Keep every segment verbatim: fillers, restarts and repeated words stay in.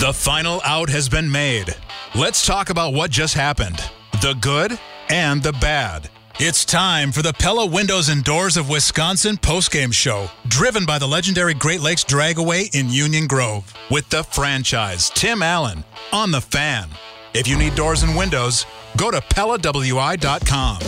The final out has been made. Let's talk about what just happened. The good and the bad. It's time for the Pella Windows and Doors of Wisconsin postgame show, driven by the legendary Great Lakes Dragway in Union Grove, with the franchise Tim Allen on the Fan. If you need doors and windows, go to pella w i dot com.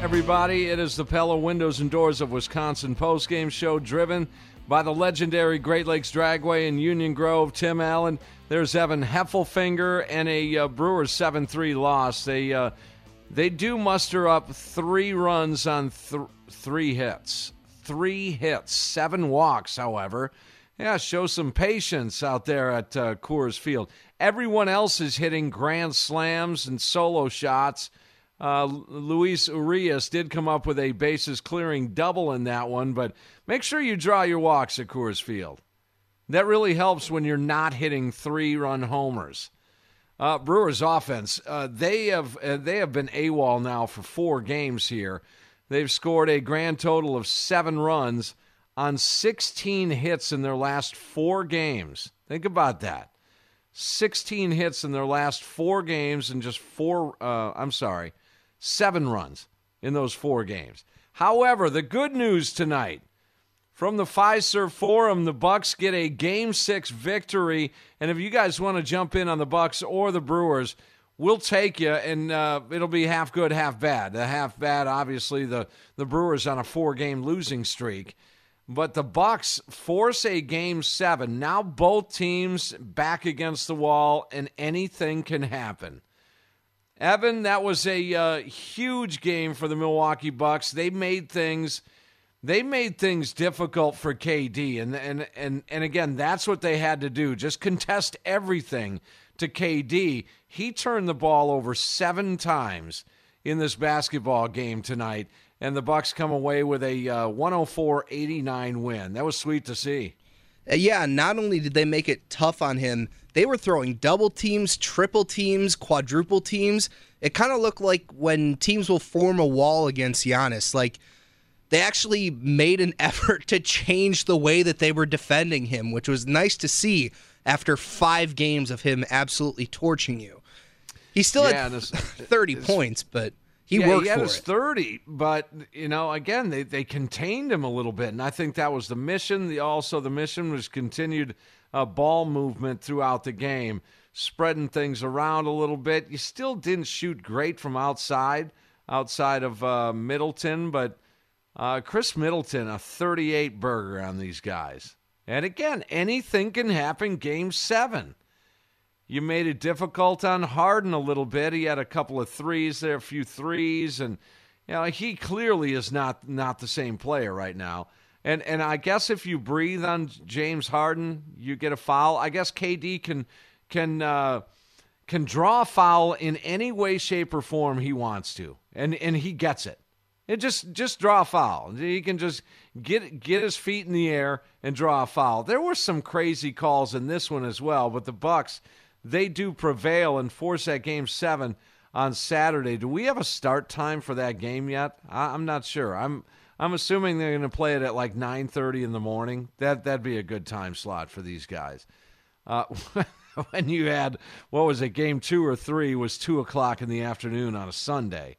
Everybody, it is the Pella Windows and Doors of Wisconsin postgame show, driven by the legendary Great Lakes Dragway in Union Grove. Tim Allen, there's Evan Heffelfinger, and a uh, Brewers seven three loss. They uh, they do muster up three runs on th- three hits, three hits, seven walks. However, yeah, show some patience out there at uh, Coors Field. Everyone else is hitting grand slams and solo shots. Uh, Luis Urias did come up with a bases-clearing double in that one, but make sure you draw your walks at Coors Field. That really helps when you're not hitting three-run homers. Uh, Brewers offense, uh, they have uh, they have been AWOL now for four games here. They've scored a grand total of seven runs on sixteen hits in their last four games. Think about that. sixteen hits in their last four games and just four, uh, I'm sorry, seven runs in those four games. However, the good news tonight from the Fiserv Forum, the Bucks get a Game Six victory. And if you guys want to jump in on the Bucks or the Brewers, we'll take you, and uh, it'll be half good, half bad. The half bad, obviously, the the Brewers on a four-game losing streak. But the Bucks force a Game Seven. Now both teams back against the wall, and anything can happen. Evan, that was a uh, huge game for the Milwaukee Bucks. They made things, they made things difficult for K D, and and and and again, that's what they had to do. Just contest everything to K D. He turned the ball over seven times in this basketball game tonight, and the Bucks come away with a uh, one oh four eighty-nine win. That was sweet to see. Yeah, not only did they make it tough on him, they were throwing double teams, triple teams, quadruple teams. It kind of looked like when teams will form a wall against Giannis. Like, they actually made an effort to change the way that they were defending him, which was nice to see after five games of him absolutely torching you. He still yeah, had this, thirty this, points, but he yeah, worked he had for his it. thirty, but, you know, again, they, they contained him a little bit, and I think that was the mission. The, also, the mission was continued uh, ball movement throughout the game, spreading things around a little bit. You still didn't shoot great from outside, outside of uh, Middleton, but uh, Chris Middleton, a thirty-eight burger on these guys. And, again, anything can happen Game seven. You made it difficult on Harden a little bit. He had a couple of threes there, a few threes, and you know, he clearly is not not the same player right now. And and I guess if you breathe on James Harden, you get a foul. I guess K D can can uh, can draw a foul in any way, shape, or form he wants to, and and he gets it. It just just draw a foul. He can just get get his feet in the air and draw a foul. There were some crazy calls in this one as well, but the Bucks, they do prevail and force that Game seven on Saturday. Do we have a start time for that game yet? I, I'm not sure. I'm I'm assuming they're going to play it at like nine thirty in the morning. That, that'd be a good time slot for these guys. Uh, when you had, what was it, Game two or three was two o'clock in the afternoon on a Sunday.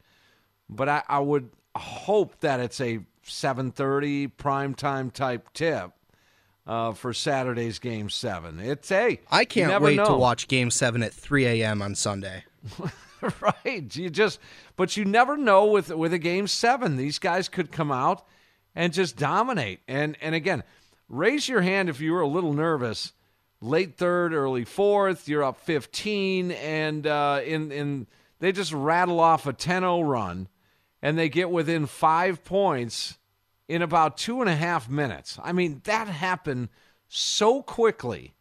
But I, I would hope that it's a seven thirty primetime type tip uh, for Saturday's Game seven. It's a I can't wait know. to watch Game seven at three a.m. on Sunday. Right. You just, but you never know with with a Game seven. These guys could come out and just dominate. And and again, raise your hand if you were a little nervous. Late third, early fourth, you're up fifteen, and uh, in in they just rattle off a ten oh run, and they get within five points in about two and a half minutes. I mean, that happened so quickly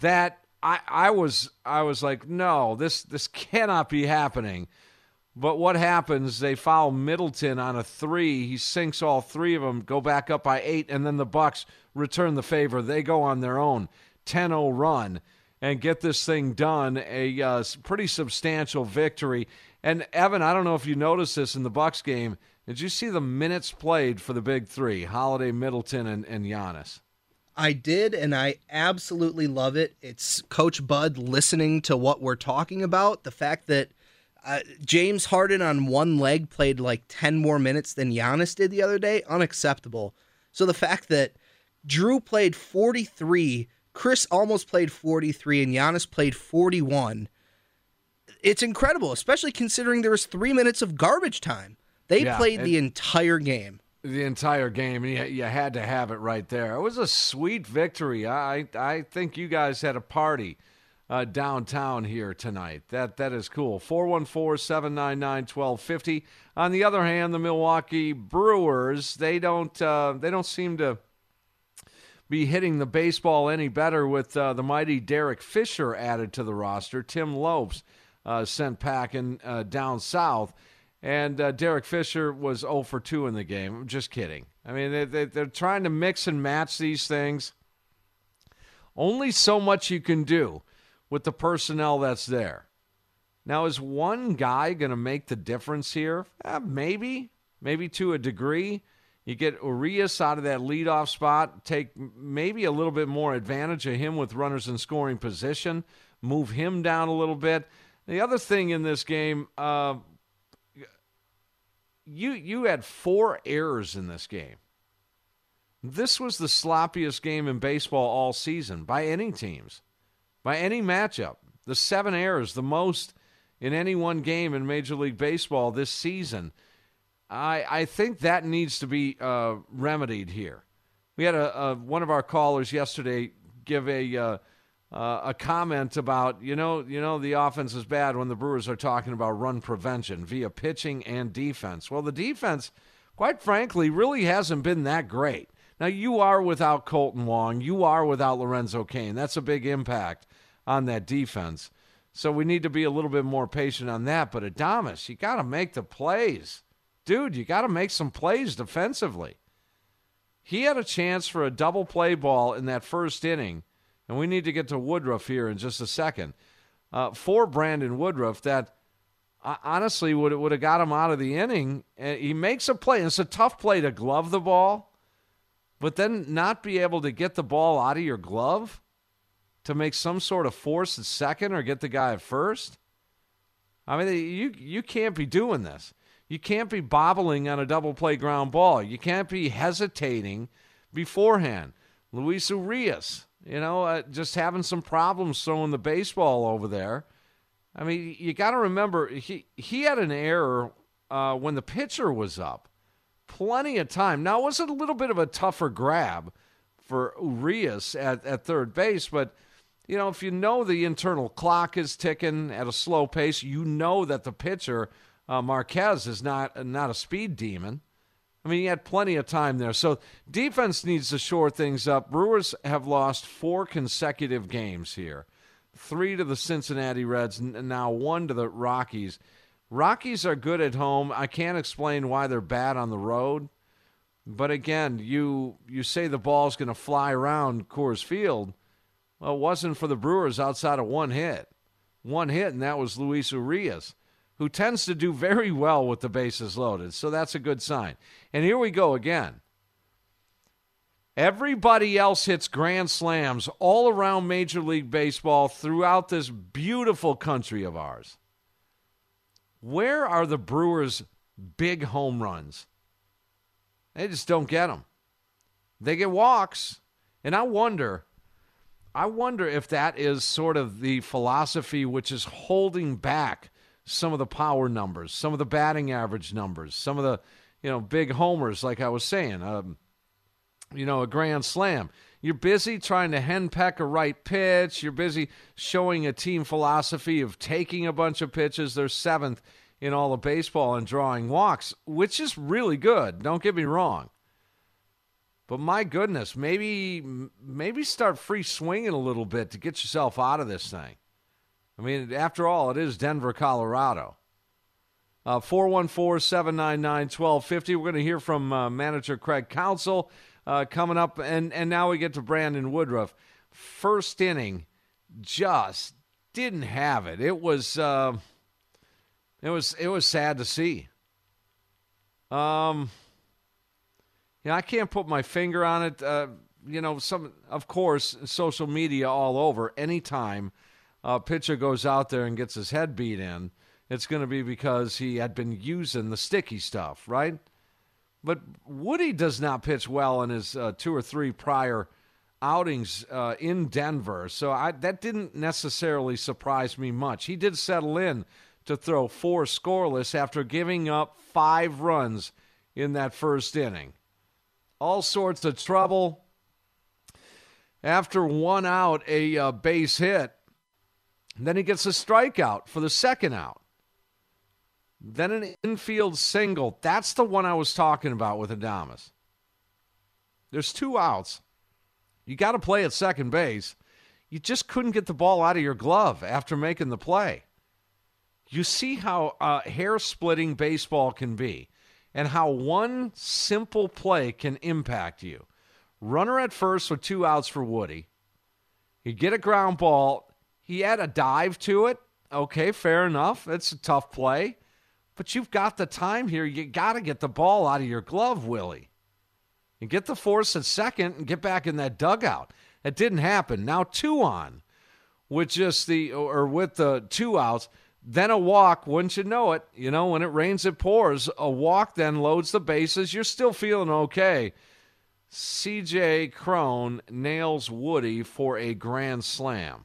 that I, I was I was like, no, this this cannot be happening. But what happens, they foul Middleton on a three. He sinks all three of them, go back up by eight, and then the Bucks return the favor. They go on their own ten oh run and get this thing done, a uh, pretty substantial victory. And, Evan, I don't know if you noticed this in the Bucks game. Did you see the minutes played for the big three, Holiday, Middleton, and, and Giannis? I did, and I absolutely love it. It's Coach Bud listening to what we're talking about. The fact that uh, James Harden on one leg played like ten more minutes than Giannis did the other day, unacceptable. So the fact that Drew played forty-three, Chris almost played forty-three, and Giannis played forty-one. It's incredible, especially considering there was three minutes of garbage time. They yeah, played the entire game. The entire game, and you, you had to have it right there. It was a sweet victory. I I think you guys had a party uh, downtown here tonight. That That is cool. four one four, seven nine nine, one two five zero. On the other hand, the Milwaukee Brewers, they don't uh, they don't seem to be hitting the baseball any better with uh, the mighty Derek Fisher added to the roster. Tim Lopes uh, sent packing uh, down south, and uh, Derek Fisher was oh for two in the game. I'm just kidding. I mean, they, they, they're trying to mix and match these things. Only so much you can do with the personnel that's there. Now, is one guy going to make the difference here? Eh, maybe, maybe to a degree. You get Urias out of that leadoff spot, take maybe a little bit more advantage of him with runners in scoring position, move him down a little bit. The other thing in this game, uh, you you had four errors in this game. This was the sloppiest game in baseball all season by any teams, by any matchup. The seven errors, the most in any one game in Major League Baseball this season. I, I think that needs to be uh, remedied here. We had a, a one of our callers yesterday give a uh, uh, a comment about you know you know the offense is bad when the Brewers are talking about run prevention via pitching and defense. Well, the defense, quite frankly, really hasn't been that great. Now, you are without Colton Wong, you are without Lorenzo Cain. That's a big impact on that defense. So we need to be a little bit more patient on that. But Adames, you got to make the plays. Dude, you got to make some plays defensively. He had a chance for a double play ball in that first inning, and we need to get to Woodruff here in just a second. Uh, for Brandon Woodruff, that uh, honestly would would have got him out of the inning. And he makes a play. It's a tough play to glove the ball, but then not be able to get the ball out of your glove to make some sort of force at second or get the guy at first. I mean, you you can't be doing this. You can't be bobbling on a double play ground ball. You can't be hesitating beforehand. Luis Urias, you know, uh, just having some problems throwing the baseball over there. I mean, you got to remember, he, he had an error uh, when the pitcher was up. Plenty of time. Now, it was a little bit of a tougher grab for Urias at, at third base, but, you know, if you know the internal clock is ticking at a slow pace, you know that the pitcher – Uh, Marquez is not, not a speed demon. I mean, he had plenty of time there. So defense needs to shore things up. Brewers have lost four consecutive games here. Three to the Cincinnati Reds, and now one to the Rockies. Rockies are good at home. I can't explain why they're bad on the road. But again, you, you say the ball's going to fly around Coors Field. Well, it wasn't for the Brewers outside of one hit. One hit, and that was Luis Urias, who tends to do very well with the bases loaded. So that's a good sign. And here we go again. Everybody else hits grand slams all around Major League Baseball throughout this beautiful country of ours. Where are the Brewers big home runs. They just don't get them. They get walks. And I wonder, I wonder if that is sort of the philosophy which is holding back some of the power numbers, some of the batting average numbers, some of the, you know, big homers, like I was saying, um, you know, a grand slam. You're busy trying to henpeck a right pitch. You're busy showing a team philosophy of taking a bunch of pitches. They're seventh in all of baseball and drawing walks, which is really good. Don't get me wrong. But my goodness, maybe maybe start free swinging a little bit to get yourself out of this thing. I mean, after all, it is Denver, Colorado. Uh, four one four, seven nine nine, one two five zero. We're going to hear from uh, manager Craig Counsell uh, coming up. And, and now we get to Brandon Woodruff. First inning, just didn't have it. It was uh, it was, it was sad to see. Um, you know, I can't put my finger on it. Uh, you know, some of course, social media all over. Anytime a pitcher goes out there and gets his head beat in, it's going to be because he had been using the sticky stuff, right? But Woody does not pitch well in his uh, two or three prior outings uh, in Denver, so I, that didn't necessarily surprise me much. He did settle in to throw four scoreless after giving up five runs in that first inning. All sorts of trouble. After one out, a uh, base hit. Then he gets a strikeout for the second out. Then an infield single. That's the one I was talking about with Adames. There's two outs. You got to play at second base. You just couldn't get the ball out of your glove after making the play. You see how uh, hair-splitting baseball can be and how one simple play can impact you. Runner at first with two outs for Woody. You get a ground ball. He had a dive to it. Okay, fair enough. It's a tough play. But you've got the time here. You got to get the ball out of your glove, Willie. And get the force at second and get back in that dugout. That didn't happen. Now two on with just the or with the two outs, then a walk, wouldn't you know it? You know, when it rains, it pours. A walk then loads the bases. You're still feeling okay. C J. Cron nails Woody for a grand slam.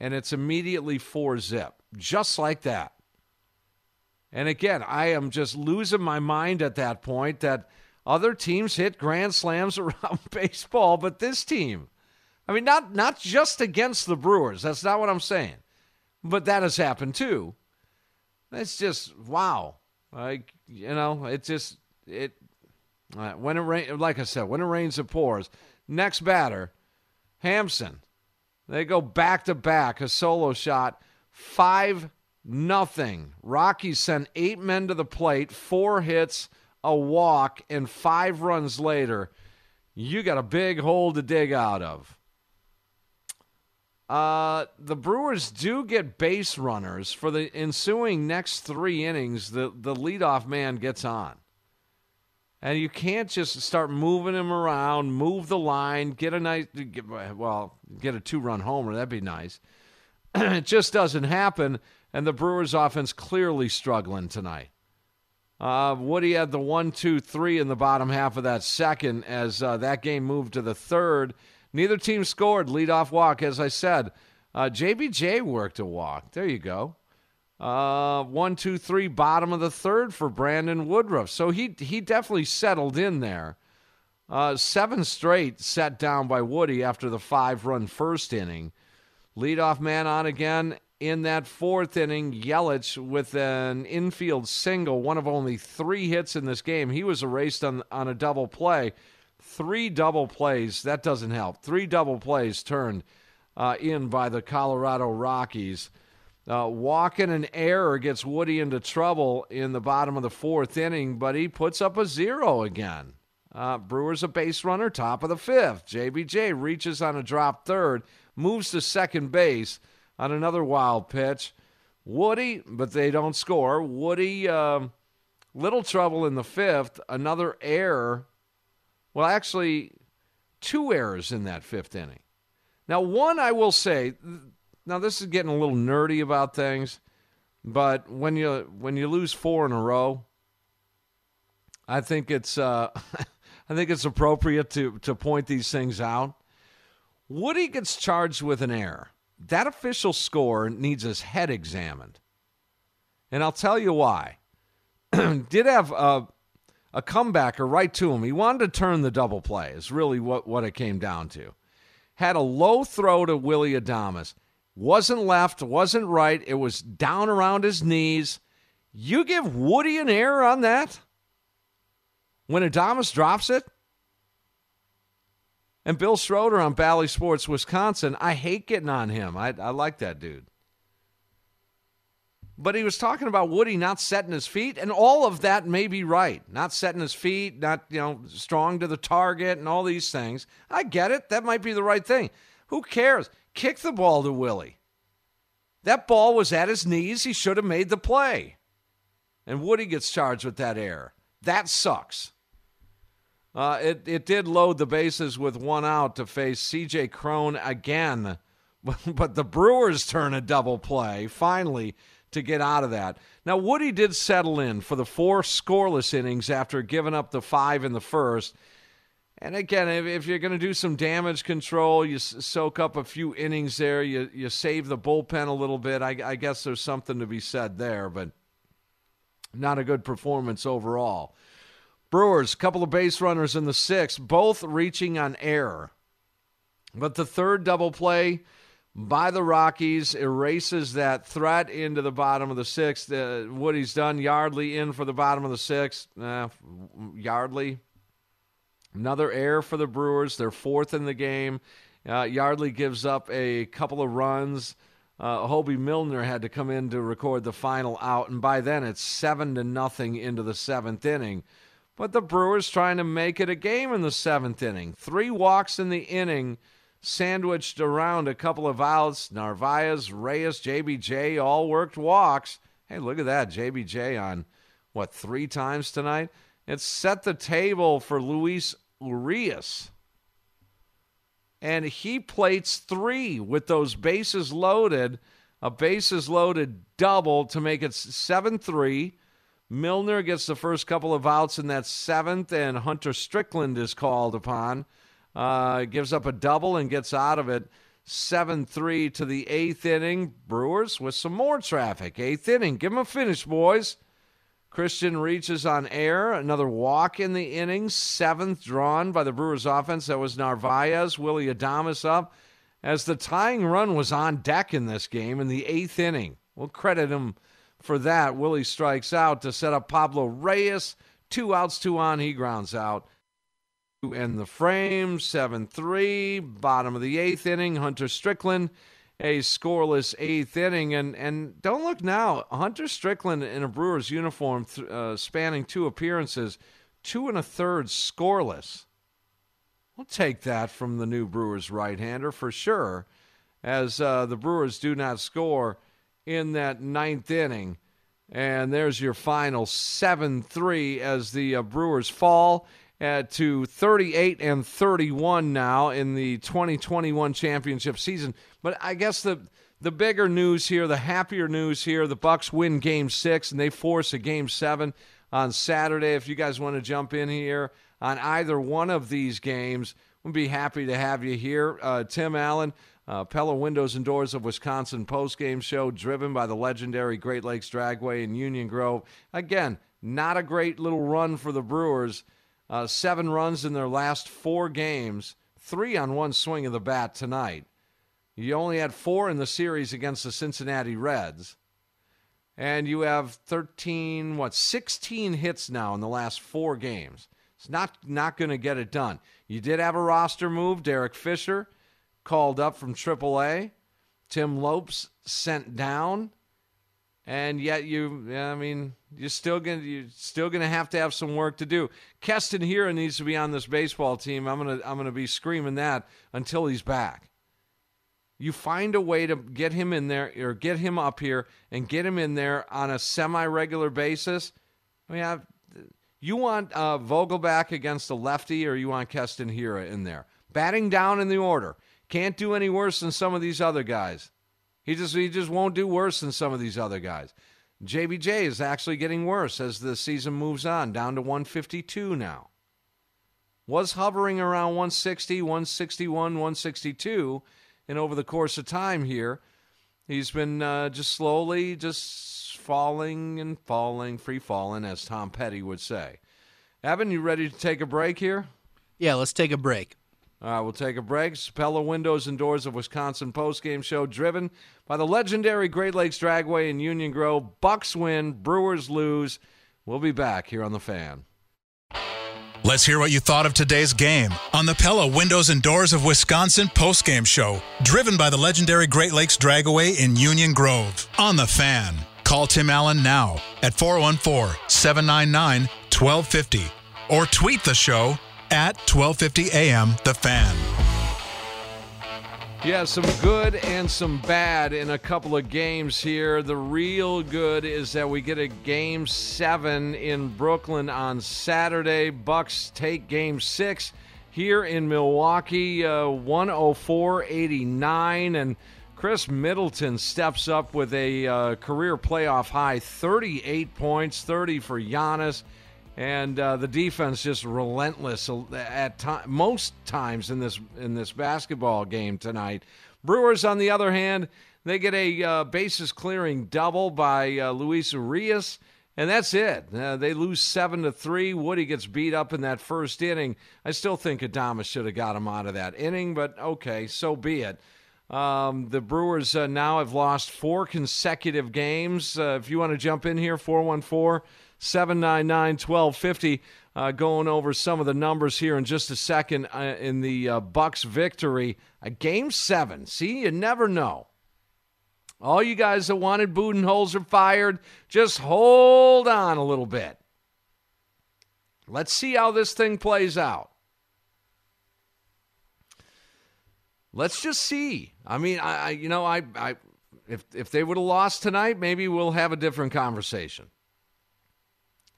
And it's immediately four-zip, just like that. And again, I am just losing my mind at that point that other teams hit grand slams around baseball, but this team, I mean, not, not just against the Brewers. That's not what I'm saying. But that has happened too. It's just, wow. Like, you know, it just, it, uh, when it rain, like I said, when it rains, it pours. Next batter, Hampson. They go back to back, a solo shot, five nothing. Rockies send eight men to the plate, four hits, a walk, and five runs later, you got a big hole to dig out of. Uh, the Brewers do get base runners for the ensuing next three innings. The the leadoff man gets on, and you can't just start moving him around, move the line, get a nice, get, well, get a two-run homer. That'd be nice. It just doesn't happen. And the Brewers' offense clearly struggling tonight. Uh, Woody had the one, two, three in the bottom half of that second as uh, that game moved to the third. Neither team scored. Leadoff walk, as I said. Uh, J B J worked a walk. There you go. Uh, one, two, three, bottom of the third for Brandon Woodruff. So he he definitely settled in there. Uh, seven straight set down by Woody after the five-run first inning. Leadoff man on again. In that fourth inning, Yelich with an infield single, one of only three hits in this game. He was erased on, on a double play. Three double plays, that doesn't help. Three double plays turned uh, in by the Colorado Rockies. Uh, walking an error gets Woody into trouble in the bottom of the fourth inning, but he puts up a zero again. Uh, Brewers a base runner, top of the fifth. J B J reaches on a drop third, moves to second base on another wild pitch. Woody, but they don't score. Woody, um, little trouble in the fifth. Another error. Well, actually, two errors in that fifth inning. Now, one I will say, now this is getting a little nerdy about things, but when you when you lose four in a row, I think it's uh, I think it's appropriate to to point these things out. Woody gets charged with an error. That official score needs his head examined, and I'll tell you why. Did have a, a comebacker right to him. He wanted to turn the double play is really what, what it came down to. Had a low throw to Willy Adames. Wasn't left, wasn't right. It was down around his knees. You give Woody an error on that? When Adames drops it? And Bill Schroeder on Bally Sports Wisconsin, I hate getting on him. I, I like that dude. But he was talking about Woody not setting his feet, and all of that may be right. Not setting his feet, not, you know, strong to the target and all these things. I get it. That might be the right thing. Who cares? Kick the ball to Willie. That ball was at his knees. He should have made the play. And Woody gets charged with that error. That sucks. Uh, it, it did load the bases with one out to face C J. Cron again. But the Brewers turn a double play, finally, to get out of that. Now, Woody did settle in for the four scoreless innings after giving up the five in the first. And again, if, if you're going to do some damage control, you s- soak up a few innings there, you you save the bullpen a little bit. I, I guess there's something to be said there, but not a good performance overall. Brewers, couple of base runners in the sixth, both reaching on error. But the third double play by the Rockies erases that threat into the bottom of the sixth. Uh, Woody's done. Yardley in for the bottom of the sixth. Uh, Yardley, another error for the Brewers. They're fourth in the game. Uh, Yardley gives up a couple of runs. Uh, Hobie Milner had to come in to record the final out, and by then it's seven to nothing into the seventh inning. But the Brewers trying to make it a game in the seventh inning. Three walks in the inning. Sandwiched around a couple of outs. Narvaez, Reyes, J B J all worked walks. Hey, look at that. J B J on, what, three times tonight? It set the table for Luis Urias. And he plates three with those bases loaded. A bases loaded double to make it seven three. Milner gets the first couple of outs in that seventh, and Hunter Strickland is called upon. Uh, gives up a double and gets out of it. seven three to the eighth inning. Brewers with some more traffic. Eighth inning. Give them a finish, boys. Christian reaches on air. Another walk in the inning. Seventh drawn by the Brewers offense. That was Narvaez. Willy Adames up as the tying run was on deck in this game in the eighth inning. We'll credit him for that. Willie strikes out to set up Pablo Reyes. Two outs, two on. He grounds out. End the frame, seven three, bottom of the eighth inning. Hunter Strickland, a scoreless eighth inning. And and don't look now, Hunter Strickland in a Brewers uniform th- uh, spanning two appearances, two and a third scoreless. We'll take that from the new Brewers right-hander for sure, as uh, the Brewers do not score in that ninth inning. And there's your final seven three as the uh, Brewers fall Uh, to thirty-eight and thirty-one now in the twenty twenty-one championship season. But I guess the the bigger news here, the happier news here, the Bucks win game six and they force a game seven on Saturday. If you guys want to jump in here on either one of these games, we'll be happy to have you here. Uh, Tim Allen, uh, Pella Windows and Doors of Wisconsin postgame show, driven by the legendary Great Lakes Dragway in Union Grove. Again, not a great little run for the Brewers. Uh, seven runs in their last four games, three on one swing of the bat tonight. You only had four in the series against the Cincinnati Reds. And you have thirteen, what, sixteen hits now in the last four games. It's not, not going to get it done. You did have a roster move. Derek Fisher called up from triple A. Tim Lopes sent down. And yet you, I mean, you're still gonna you're still gonna have to have some work to do. Keston Hira needs to be on this baseball team. I'm gonna I'm gonna be screaming that until he's back. You find a way to get him in there or get him up here and get him in there on a semi-regular basis. I mean, I've, you want uh, Vogelback against a lefty, or you want Keston Hira in there batting down in the order. Can't do any worse than some of these other guys. He just he just won't do worse than some of these other guys. J B J is actually getting worse as the season moves on, down to one fifty-two now. Was hovering around one sixty, one sixty-one, one sixty-two, and over the course of time here, he's been uh, just slowly just falling and falling, free-falling, as Tom Petty would say. Evan, you ready to take a break here? Yeah, let's take a break. All right, we'll take a break. Pella Windows and Doors of Wisconsin postgame show, driven by the legendary Great Lakes Dragway in Union Grove. Bucks win, Brewers lose. We'll be back here on The Fan. Let's hear what you thought of today's game on the Pella Windows and Doors of Wisconsin postgame show, driven by the legendary Great Lakes Dragway in Union Grove. On The Fan. Call Tim Allen now at four one four, seven nine nine, one two five zero or tweet the show at twelve fifty a.m. The Fan. Yeah, some good and some bad in a couple of games here. The real good is that we get a game seven in Brooklyn on Saturday. Bucks take game six here in Milwaukee, uh, one oh four eighty-nine. And Chris Middleton steps up with a uh, career playoff high, thirty-eight points, thirty for Giannis. And uh, the defense just relentless at t- most times in this in this basketball game tonight. Brewers, on the other hand, they get a uh, bases-clearing double by uh, Luis Urias, and that's it. Uh, they lose seven to three. Woody gets beat up in that first inning. I still think Adames should have got him out of that inning, but okay, so be it. Um, the Brewers uh, now have lost four consecutive games. Uh, if you want to jump in here, four one four, seven nine nine, one two five zero. Uh, going over some of the numbers here in just a second uh, in the uh, Bucks victory. A game seven. See, you never know. All you guys that wanted Budenholzer fired, just hold on a little bit. Let's see how this thing plays out. Let's just see. I mean, I, I you know, I, I, if if they would have lost tonight, maybe we'll have a different conversation.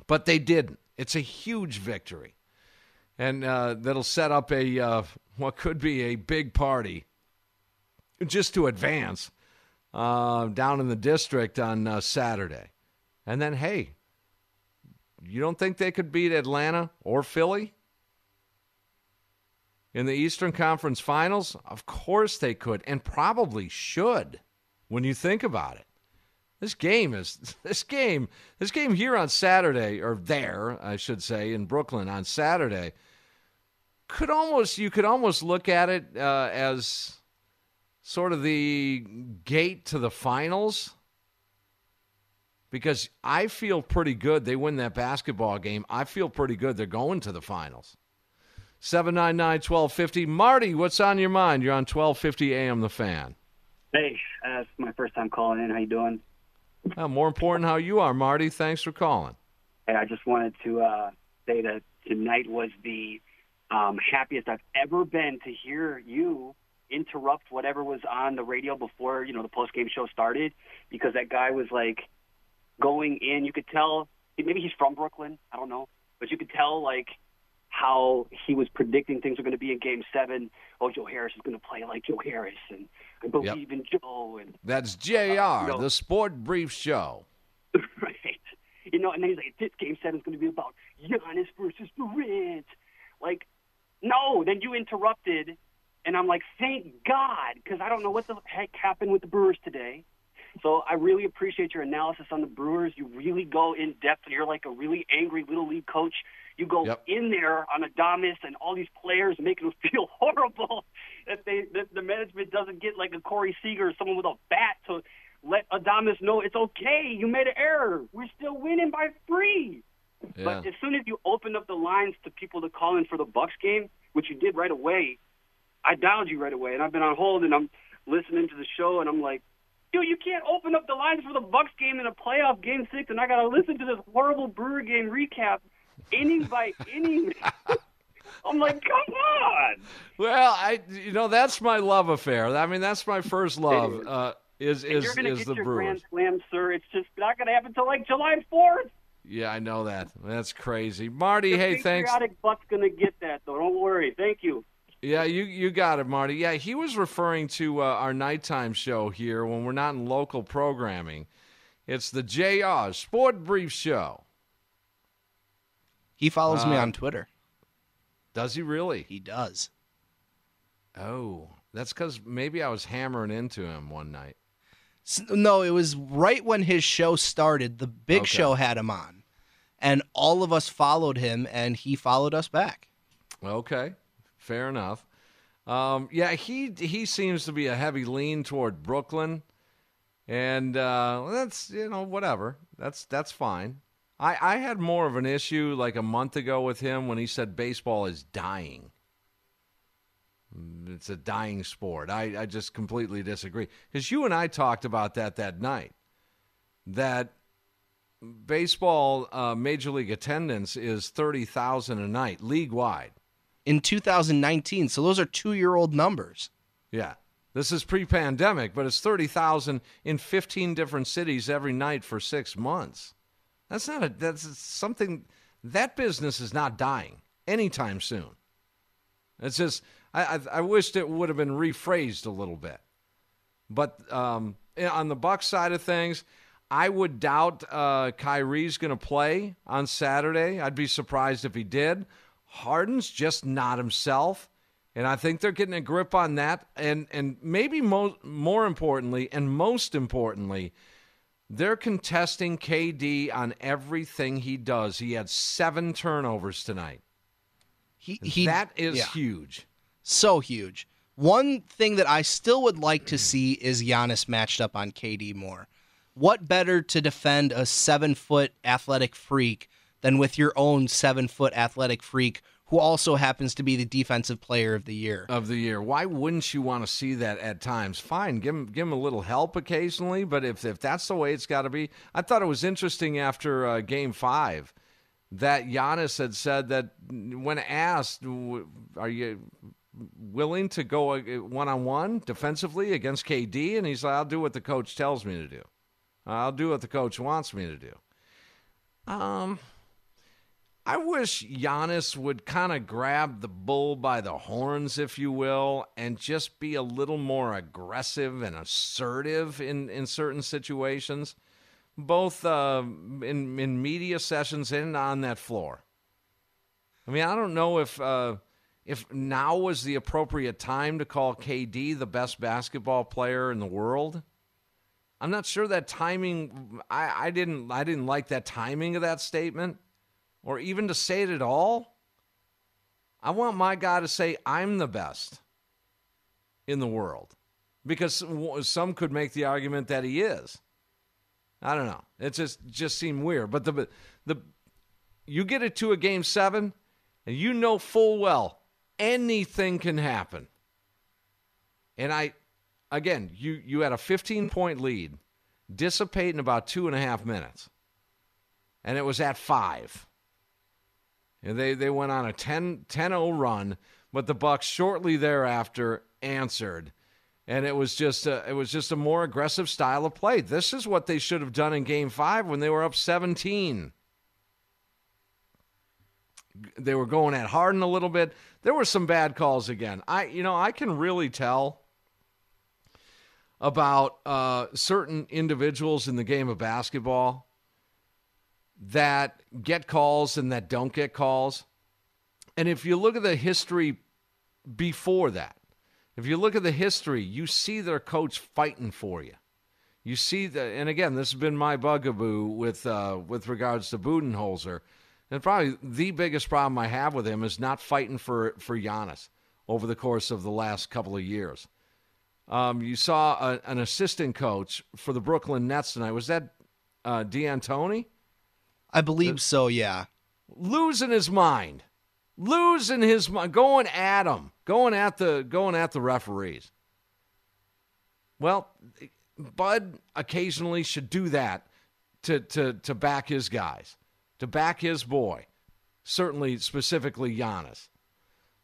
But they didn't. It's a huge victory. And uh, that'll set up a uh, what could be a big party just to advance uh, down in the district on uh, Saturday. And then, hey, you don't think they could beat Atlanta or Philly in the Eastern Conference Finals? Of course they could, and probably should when you think about it. This game is this game, this game here on Saturday, or there, I should say, in Brooklyn on Saturday, could almost you could almost look at it uh, as sort of the gate to the finals, because I feel pretty good they win that basketball game. I feel pretty good they're going to the finals. seven nine nine, one two five zero. Marty, what's on your mind? You're on twelve fifty a.m. The Fan. Hey, uh, it's my first time calling in. How you doing? Well, more important, how you are, Marty. Thanks for calling. Hey, I just wanted to uh, say that tonight was the um, happiest I've ever been to hear you interrupt whatever was on the radio before, you know, the postgame show started, because that guy was, like, going in. You could tell – maybe he's from Brooklyn. I don't know. But you could tell, like, how he was predicting things were going to be in Game seven. Oh, Joe Harris is going to play like Joe Harris, and I believe yep. in Joe. And that's J R, uh, you know, the Sport Brief show. Right. You know, and then he's like, this Game seven is going to be about Giannis versus Durant. Like, no, then you interrupted, and I'm like, thank God, because I don't know what the heck happened with the Brewers today. So I really appreciate your analysis on the Brewers. You really go in-depth, and you're like a really angry Little League coach. You go yep. in there on Adames and all these players, making them feel horrible that they that the management doesn't get like a Corey Seager or someone with a bat to let Adames know it's okay, you made an error. We're still winning by three. Yeah. But as soon as you opened up the lines to people to call in for the Bucks game, which you did right away, I dialed you right away, and I've been on hold, and I'm listening to the show, and I'm like, dude, you can't open up the lines for the Bucks game in a playoff game six, and I got to listen to this horrible Brewer game recap inning by inning. I'm like, come on. Well, I, you know, that's my love affair. I mean, that's my first love. Uh, is is you're gonna is get the your Brewers grand slam, sir? It's just not going to happen until like July fourth. Yeah, I know that. That's crazy, Marty. Your hey, thanks. Buck's going to get that though. Don't worry. Thank you. Yeah, you, you got it, Marty. Yeah, he was referring to uh, our nighttime show here when we're not in local programming. It's the J R Sport Brief Show. He follows uh, me on Twitter. Does he really? He does. Oh, that's because maybe I was hammering into him one night. No, it was right when his show started. The Big okay. Show had him on, and all of us followed him, and he followed us back. Okay, fair enough. Um, yeah, he he seems to be a heavy lean toward Brooklyn, and uh, that's you know whatever. That's that's fine. I I had more of an issue like a month ago with him when he said baseball is dying. It's a dying sport. I, I just completely disagree. Because you and I talked about that that night, that baseball uh, Major League attendance is thirty thousand a night, league-wide. In two thousand nineteen, so those are two-year-old numbers. Yeah. This is pre-pandemic, but it's thirty thousand in fifteen different cities every night for six months. That's not a, that's something, that business is not dying anytime soon. It's just... I, I wished it would have been rephrased a little bit. But um, on the Bucks side of things, I would doubt uh, Kyrie's going to play on Saturday. I'd be surprised if he did. Harden's just not himself, and I think they're getting a grip on that. And, and maybe mo- more importantly and most importantly, they're contesting K D on everything he does. He had seven turnovers tonight. He, he That is yeah. huge. So huge. One thing that I still would like to see is Giannis matched up on K D more. What better to defend a seven-foot athletic freak than with your own seven-foot athletic freak who also happens to be the defensive player of the year? Of the year. Why wouldn't you want to see that at times? Fine, give him, give him a little help occasionally, but if, if that's the way it's got to be. I thought it was interesting after uh, Game five that Giannis had said that when asked, are you... willing to go one-on-one defensively against K D, and he's like, I'll do what the coach tells me to do. I'll do what the coach wants me to do. Um, I wish Giannis would kind of grab the bull by the horns, if you will, and just be a little more aggressive and assertive in, in certain situations, both uh, in, in media sessions and on that floor. I mean, I don't know if... Uh, If now was the appropriate time to call K D the best basketball player in the world, I'm not sure that timing. I, I didn't. I didn't like that timing of that statement, or even to say it at all. I want my guy to say I'm the best in the world, because some could make the argument that he is. I don't know. It just just seemed weird. But the the you get it to a game seven, and you know full well. Anything can happen. And I, again, you, you had a fifteen-point lead, dissipate in about two and a half minutes. And it was at five. And they, they went on a ten oh run, but the Bucks shortly thereafter answered. And it was just a, it was just a more aggressive style of play. This is what they should have done in Game five when they were up seventeen. They were going at Harden a little bit. There were some bad calls again. I, you know, I can really tell about uh, certain individuals in the game of basketball that get calls and that don't get calls. And if you look at the history before that, if you look at the history, you see their coach fighting for you. You see the, and again, this has been my bugaboo with uh, with regards to Budenholzer. And probably the biggest problem I have with him is not fighting for, for Giannis over the course of the last couple of years. Um, you saw a, an assistant coach for the Brooklyn Nets tonight. Was that uh, D'Antoni? I believe the, so, yeah. Losing his mind. Losing his mind. Going at him. Going at the, going at the referees. Well, Bud occasionally should do that to, to, to back his guys. To back his boy, certainly specifically Giannis.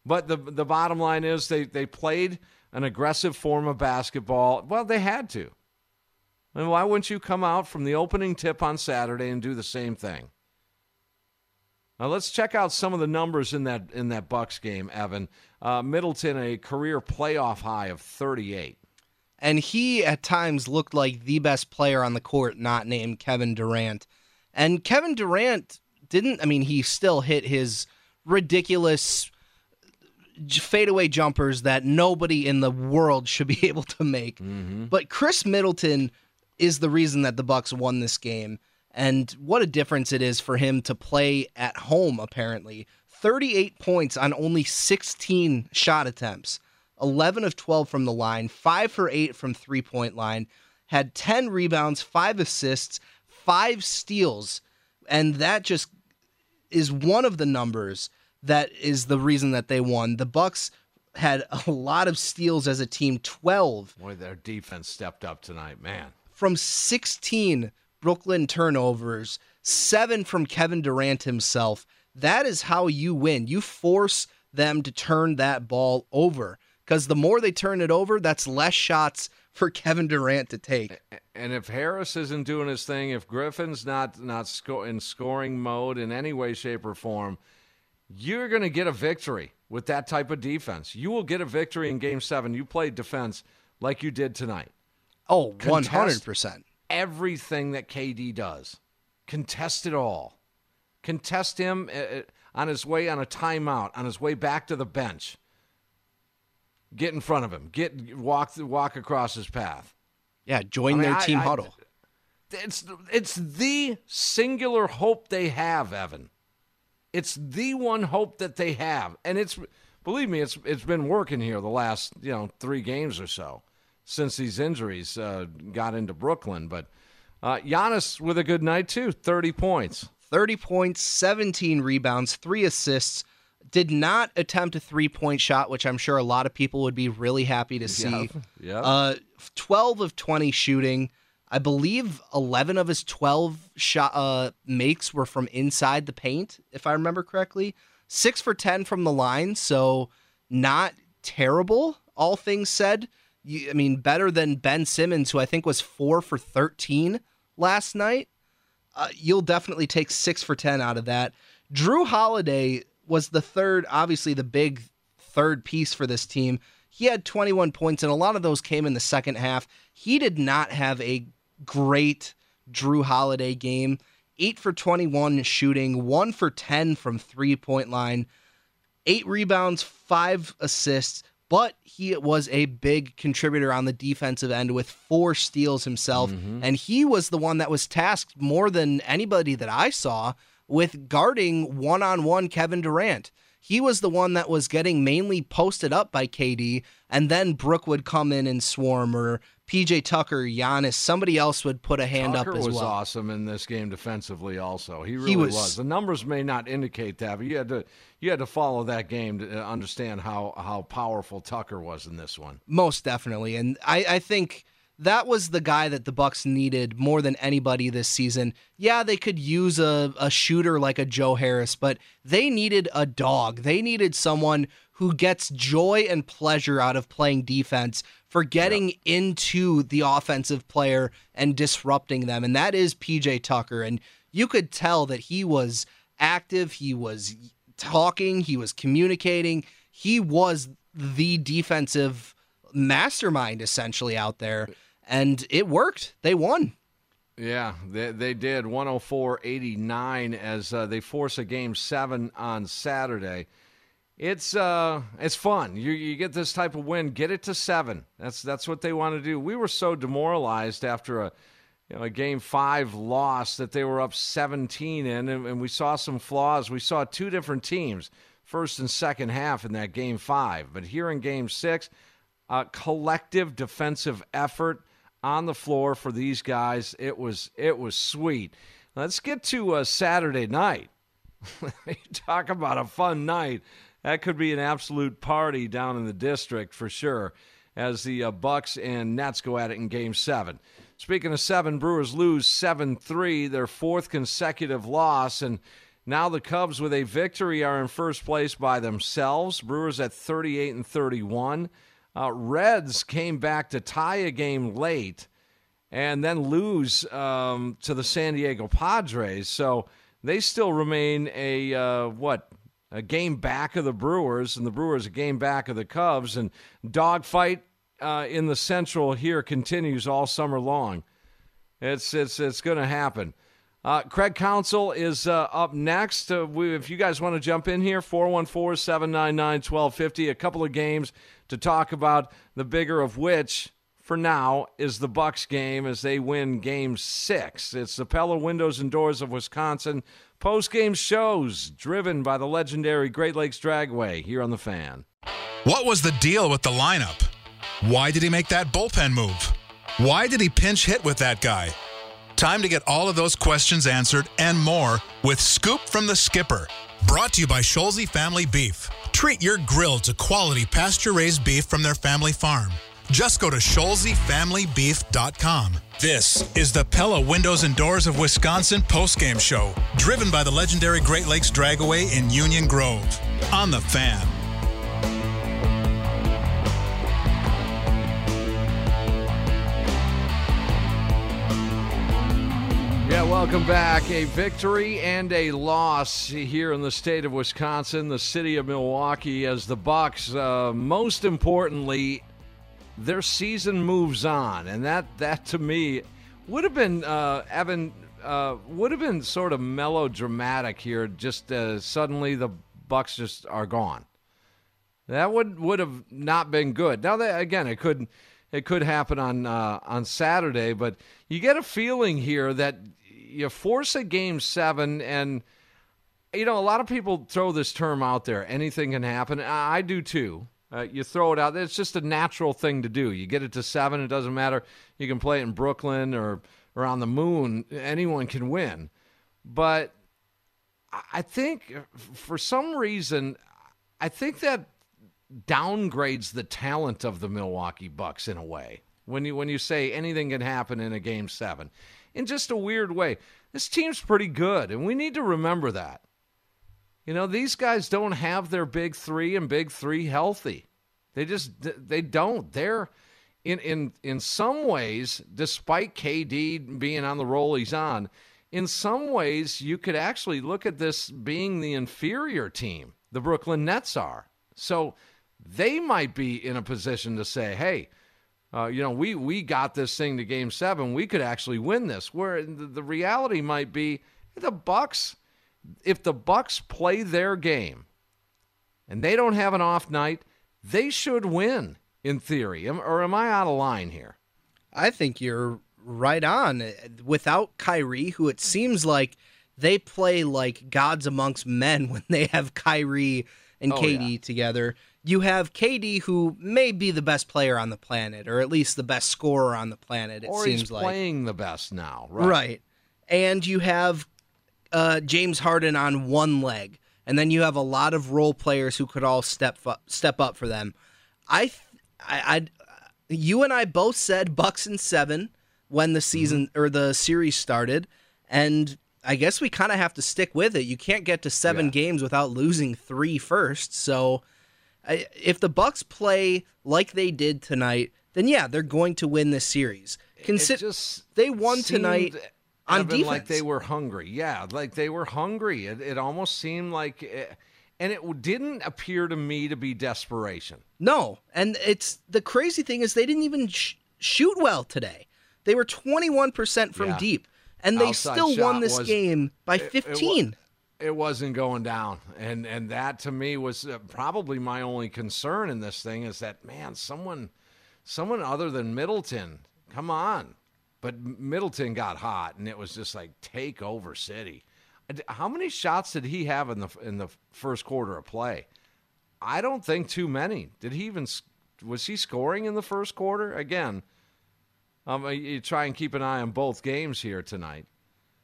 But the the bottom line is they, they played an aggressive form of basketball. Well, they had to. I mean, why wouldn't you come out from the opening tip on Saturday and do the same thing? Now, let's check out some of the numbers in that in that Bucks game, Evan. Uh, Middleton, a career playoff high of thirty-eight. And he, at times, looked like the best player on the court not named Kevin Durant. And Kevin Durant didn't, I mean, he still hit his ridiculous fadeaway jumpers that nobody in the world should be able to make. Mm-hmm. But Chris Middleton is the reason that the Bucks won this game. And what a difference it is for him to play at home, apparently. thirty-eight points on only sixteen shot attempts. eleven of twelve from the line, five for eight from three-point line, had ten rebounds, five assists, five steals, and that just is one of the numbers that is the reason that they won. The Bucks had a lot of steals as a team, twelve. Boy, their defense stepped up tonight, man. From sixteen Brooklyn turnovers, seven from Kevin Durant himself. That is how you win. You force them to turn that ball over. Because the more they turn it over, that's less shots for Kevin Durant to take. And if Harris isn't doing his thing, if Griffin's not not sco- in scoring mode in any way, shape, or form, you're going to get a victory with that type of defense. You will get a victory in Game seven. You played defense like you did tonight. Oh, Contest one hundred percent. Everything that K D does. Contest it all. Contest him on his way on a timeout, on his way back to the bench. Get in front of him. Get walk walk across his path. Yeah, join I mean, their I, team I, huddle. It's it's the singular hope they have, Evan. It's the one hope that they have, and it's believe me, it's it's been working here the last you know three games or so since these injuries uh, got into Brooklyn. But uh, Giannis with a good night too, thirty points, thirty points, seventeen rebounds, three assists. Did not attempt a three-point shot, which I'm sure a lot of people would be really happy to see. Yep, yep. Uh, twelve of twenty shooting. I believe eleven of his twelve shot uh, makes were from inside the paint, if I remember correctly. six for ten from the line, so not terrible, all things said. You, I mean, better than Ben Simmons, who I think was four for thirteen last night. Uh, you'll definitely take six for ten out of that. Drew Holiday was the third, obviously the big third piece for this team. He had twenty-one points, and a lot of those came in the second half. He did not have a great Drew Holiday game. eight for twenty-one shooting, one for ten from three-point line, eight rebounds, five assists, but he was a big contributor on the defensive end with four steals himself, mm-hmm. and he was the one that was tasked more than anybody that I saw with guarding one-on-one Kevin Durant. He was the one that was getting mainly posted up by K D, and then Brook would come in and swarm, or P J Tucker, Giannis, somebody else would put a hand Tucker up as well. Tucker was awesome in this game defensively also. He really he was, was. The numbers may not indicate that, but you had to you had to follow that game to understand how, how powerful Tucker was in this one. Most definitely, and I, I think that was the guy that the Bucks needed more than anybody this season. Yeah, they could use a, a shooter like a Joe Harris, but they needed a dog. They needed someone who gets joy and pleasure out of playing defense for getting yeah. into the offensive player and disrupting them, and that is P J Tucker. And you could tell that he was active, he was talking, he was communicating. He was the defensive mastermind, essentially, out there. And it worked. They won. Yeah, they, they did. one oh four eighty-nine as uh, they force a game seven on Saturday. It's uh, it's fun. You you get this type of win. Get it to seven. That's that's what they want to do. We were so demoralized after a you know a game five loss that they were up seventeen in, and, and we saw some flaws. We saw two different teams, first and second half in that game five. But here in game six, Uh, collective defensive effort on the floor for these guys. It was it was sweet. Let's get to uh, Saturday night. Talk about a fun night. That could be an absolute party down in the district for sure as the uh, Bucks and Nets go at it in Game seven. Speaking of seven, Brewers lose seven three, their fourth consecutive loss, and now the Cubs with a victory are in first place by themselves. Brewers at thirty-eight and thirty-one. Uh, Reds came back to tie a game late and then lose um, to the San Diego Padres. So they still remain a, uh, what, a game back of the Brewers, and the Brewers a game back of the Cubs. And dogfight uh, in the Central here continues all summer long. It's it's it's going to happen. Uh, Craig Counsell is uh, up next. Uh, we, if you guys want to jump in here, four one four, seven nine nine, one two five zero. A couple of games to talk about, the bigger of which, for now, is the Bucks game as they win Game six. It's the Pella Windows and Doors of Wisconsin post-game shows driven by the legendary Great Lakes Dragway here on The Fan. What was the deal with the lineup? Why did he make that bullpen move? Why did he pinch hit with that guy? Time to get all of those questions answered and more with Scoop from the Skipper. Brought to you by Scholze Family Beef. Treat your grill to quality pasture-raised beef from their family farm. Just go to Scholze Family Beef dot com. This is the Pella Windows and Doors of Wisconsin postgame show, driven by the legendary Great Lakes Dragaway in Union Grove. On The Fan. Yeah, welcome back. A victory and a loss here in the state of Wisconsin, the city of Milwaukee, as the Bucks, uh, most importantly, their season moves on. And that, that to me, would have been, uh, Evan, uh, would have been sort of melodramatic here. Just uh, suddenly the Bucks just are gone. That would would have not been good. Now, they, again, it could it could happen on uh, on Saturday, but you get a feeling here that you force a game seven, and, you know, a lot of people throw this term out there, anything can happen. I, I do too. Uh, you throw it out. It's just a natural thing to do. You get it to seven. It doesn't matter. You can play it in Brooklyn or, or on the moon. Anyone can win. But I think for some reason, I think that downgrades the talent of the Milwaukee Bucks in a way. When you, when you say anything can happen in a game seven, in just a weird way, this team's pretty good, and we need to remember that. You know, these guys don't have their big three and big three healthy. They just, they don't. They're, in in in some ways, despite K D being on the roll he's on, in some ways you could actually look at this being the inferior team, the Brooklyn Nets are. So they might be in a position to say, hey, Uh, you know, we, we got this thing to game seven. We could actually win this. Where the, the reality might be the Bucks, if the Bucks play their game and they don't have an off night, they should win in theory. Am, or am I out of line here? I think you're right on. Without Kyrie, who it seems like they play like gods amongst men when they have Kyrie and oh, K D yeah. together. You have K D, who may be the best player on the planet, or at least the best scorer on the planet, it or seems he's like. Or playing the best now, right? Right. And you have uh, James Harden on one leg, and then you have a lot of role players who could all step up, step up for them. I, I, I, you and I both said Bucks in seven when the season mm-hmm. or the series started, and I guess we kind of have to stick with it. You can't get to seven yeah. games without losing three first, so... If the Bucks play like they did tonight, then yeah, they're going to win this series. Consi- just they won tonight on defense. Like they were hungry. Yeah, like they were hungry. It, it almost seemed like, it, and it didn't appear to me to be desperation. No, and it's the crazy thing is they didn't even sh- shoot well today. They were twenty-one percent from yeah. deep, and they outside still won this was, game by fifteen. It, it It wasn't going down, and and that to me was probably my only concern in this thing is that, man, someone someone other than Middleton, come on. But Middleton got hot, and it was just like take over city. How many shots did he have in the in the first quarter of play? I don't think too many. Did he even was he scoring in the first quarter? Again, um, you try and keep an eye on both games here tonight.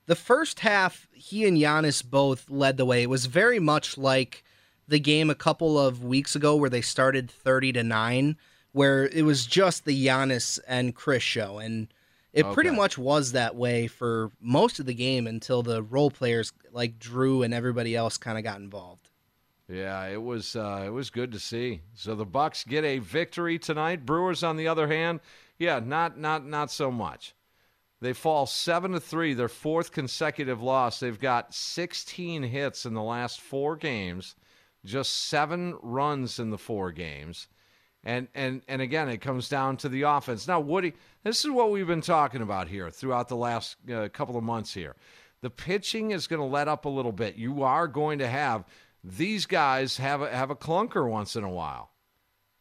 The first half, he and Giannis both led the way. It was very much like the game a couple of weeks ago where they started thirty to nine, where it was just the Giannis and Chris show. And it okay. pretty much was that way for most of the game until the role players like Drew and everybody else kind of got involved. Yeah, it was uh, it was good to see. So the Bucks get a victory tonight. Brewers, on the other hand, yeah, not not not so much. They fall seven to three, their fourth consecutive loss. They've got sixteen hits in the last four games, just seven runs in the four games. And and and again, it comes down to the offense. Now, Woody, this is what we've been talking about here throughout the last uh, couple of months here. The pitching is going to let up a little bit. You are going to have these guys have a, have a clunker once in a while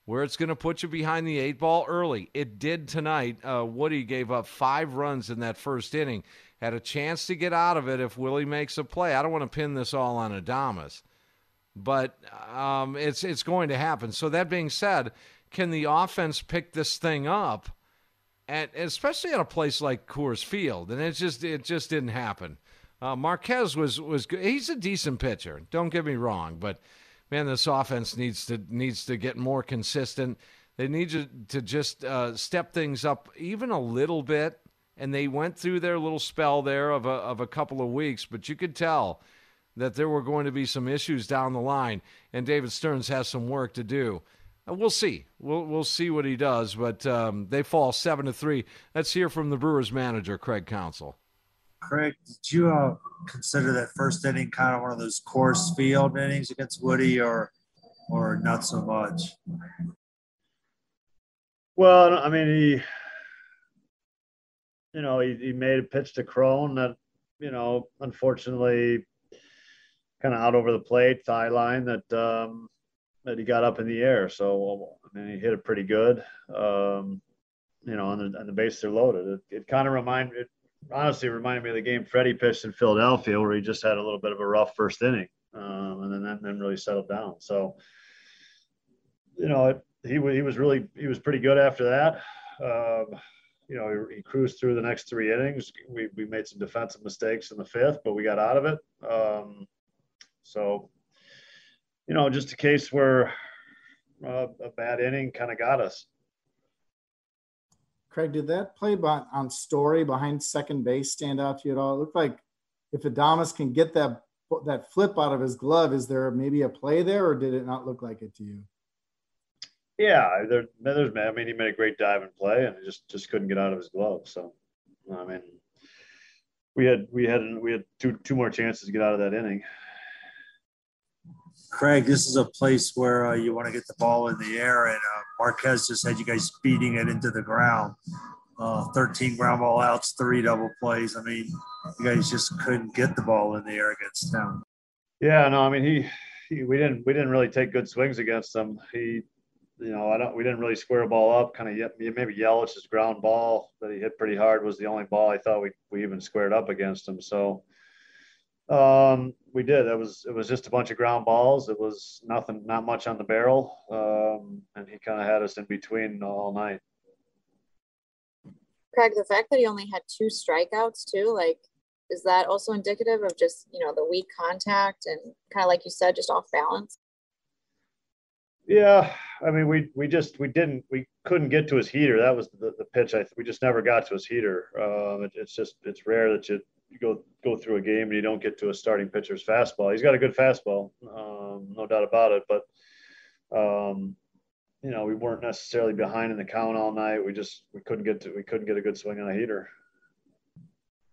where it's going to put you behind the eight ball early. It did tonight. Uh, Woody gave up five runs in that first inning. Had a chance to get out of it if Willie makes a play. I don't want to pin this all on Adames, but um, it's it's going to happen. So that being said, can the offense pick this thing up, at, especially at a place like Coors Field? And it just it just didn't happen. Uh, Marquez was was good. He's a decent pitcher. Don't get me wrong, but man, this offense needs to needs to get more consistent. They need to to just uh, step things up even a little bit. And they went through their little spell there of a of a couple of weeks, but you could tell that there were going to be some issues down the line, and David Stearns has some work to do. We'll see. We'll we'll see what he does, but um, they fall seven to three. Let's hear from the Brewers manager, Craig Counsell. Craig, did you uh, consider that first inning kind of one of those Coors Field innings against Woody, or or not so much? Well, I mean he. You know, he, he made a pitch to Cron that, you know, unfortunately kind of out over the plate, thigh line that um, that he got up in the air. So, I mean, he hit it pretty good. Um, you know, on the, on the base they're loaded. It, it kind of reminded – it honestly reminded me of the game Freddie pitched in Philadelphia where he just had a little bit of a rough first inning. Um, and then that then really settled down. So, you know, it, he, he was really – he was pretty good after that. Um You know, he, he cruised through the next three innings. We we made some defensive mistakes in the fifth, but we got out of it. Um, so, you know, just a case where uh, a bad inning kind of got us. Craig, did that play by, on Story behind second base stand out to you at all? It looked like if Adames can get that that flip out of his glove, is there maybe a play there, or did it not look like it to you? Yeah, there, there's. I mean, he made a great dive and play, and just just couldn't get out of his glove. So, I mean, we had we had we had two two more chances to get out of that inning. Craig, this is a place where uh, you want to get the ball in the air, and uh, Marquez just had you guys beating it into the ground. Uh, Thirteen ground ball outs, three double plays. I mean, you guys just couldn't get the ball in the air against him. Yeah, no, I mean he, he we didn't we didn't really take good swings against him. He. You know, I don't. We didn't really square a ball up. Kind of maybe Yelich's ground ball that he hit pretty hard was the only ball I thought we we even squared up against him. So um, we did. It was it was just a bunch of ground balls. It was nothing, not much on the barrel, um, and he kind of had us in between all night. Craig, the fact that he only had two strikeouts too, like, is that also indicative of just you know the weak contact and kind of like you said, just off balance? Yeah, I mean, we we just we didn't we couldn't get to his heater. That was the, the pitch. I we just never got to his heater. Um, it, it's just it's rare that you go go through a game and you don't get to a starting pitcher's fastball. He's got a good fastball, um, no doubt about it. But um, you know, we weren't necessarily behind in the count all night. We just we couldn't get to we couldn't get a good swing on a heater.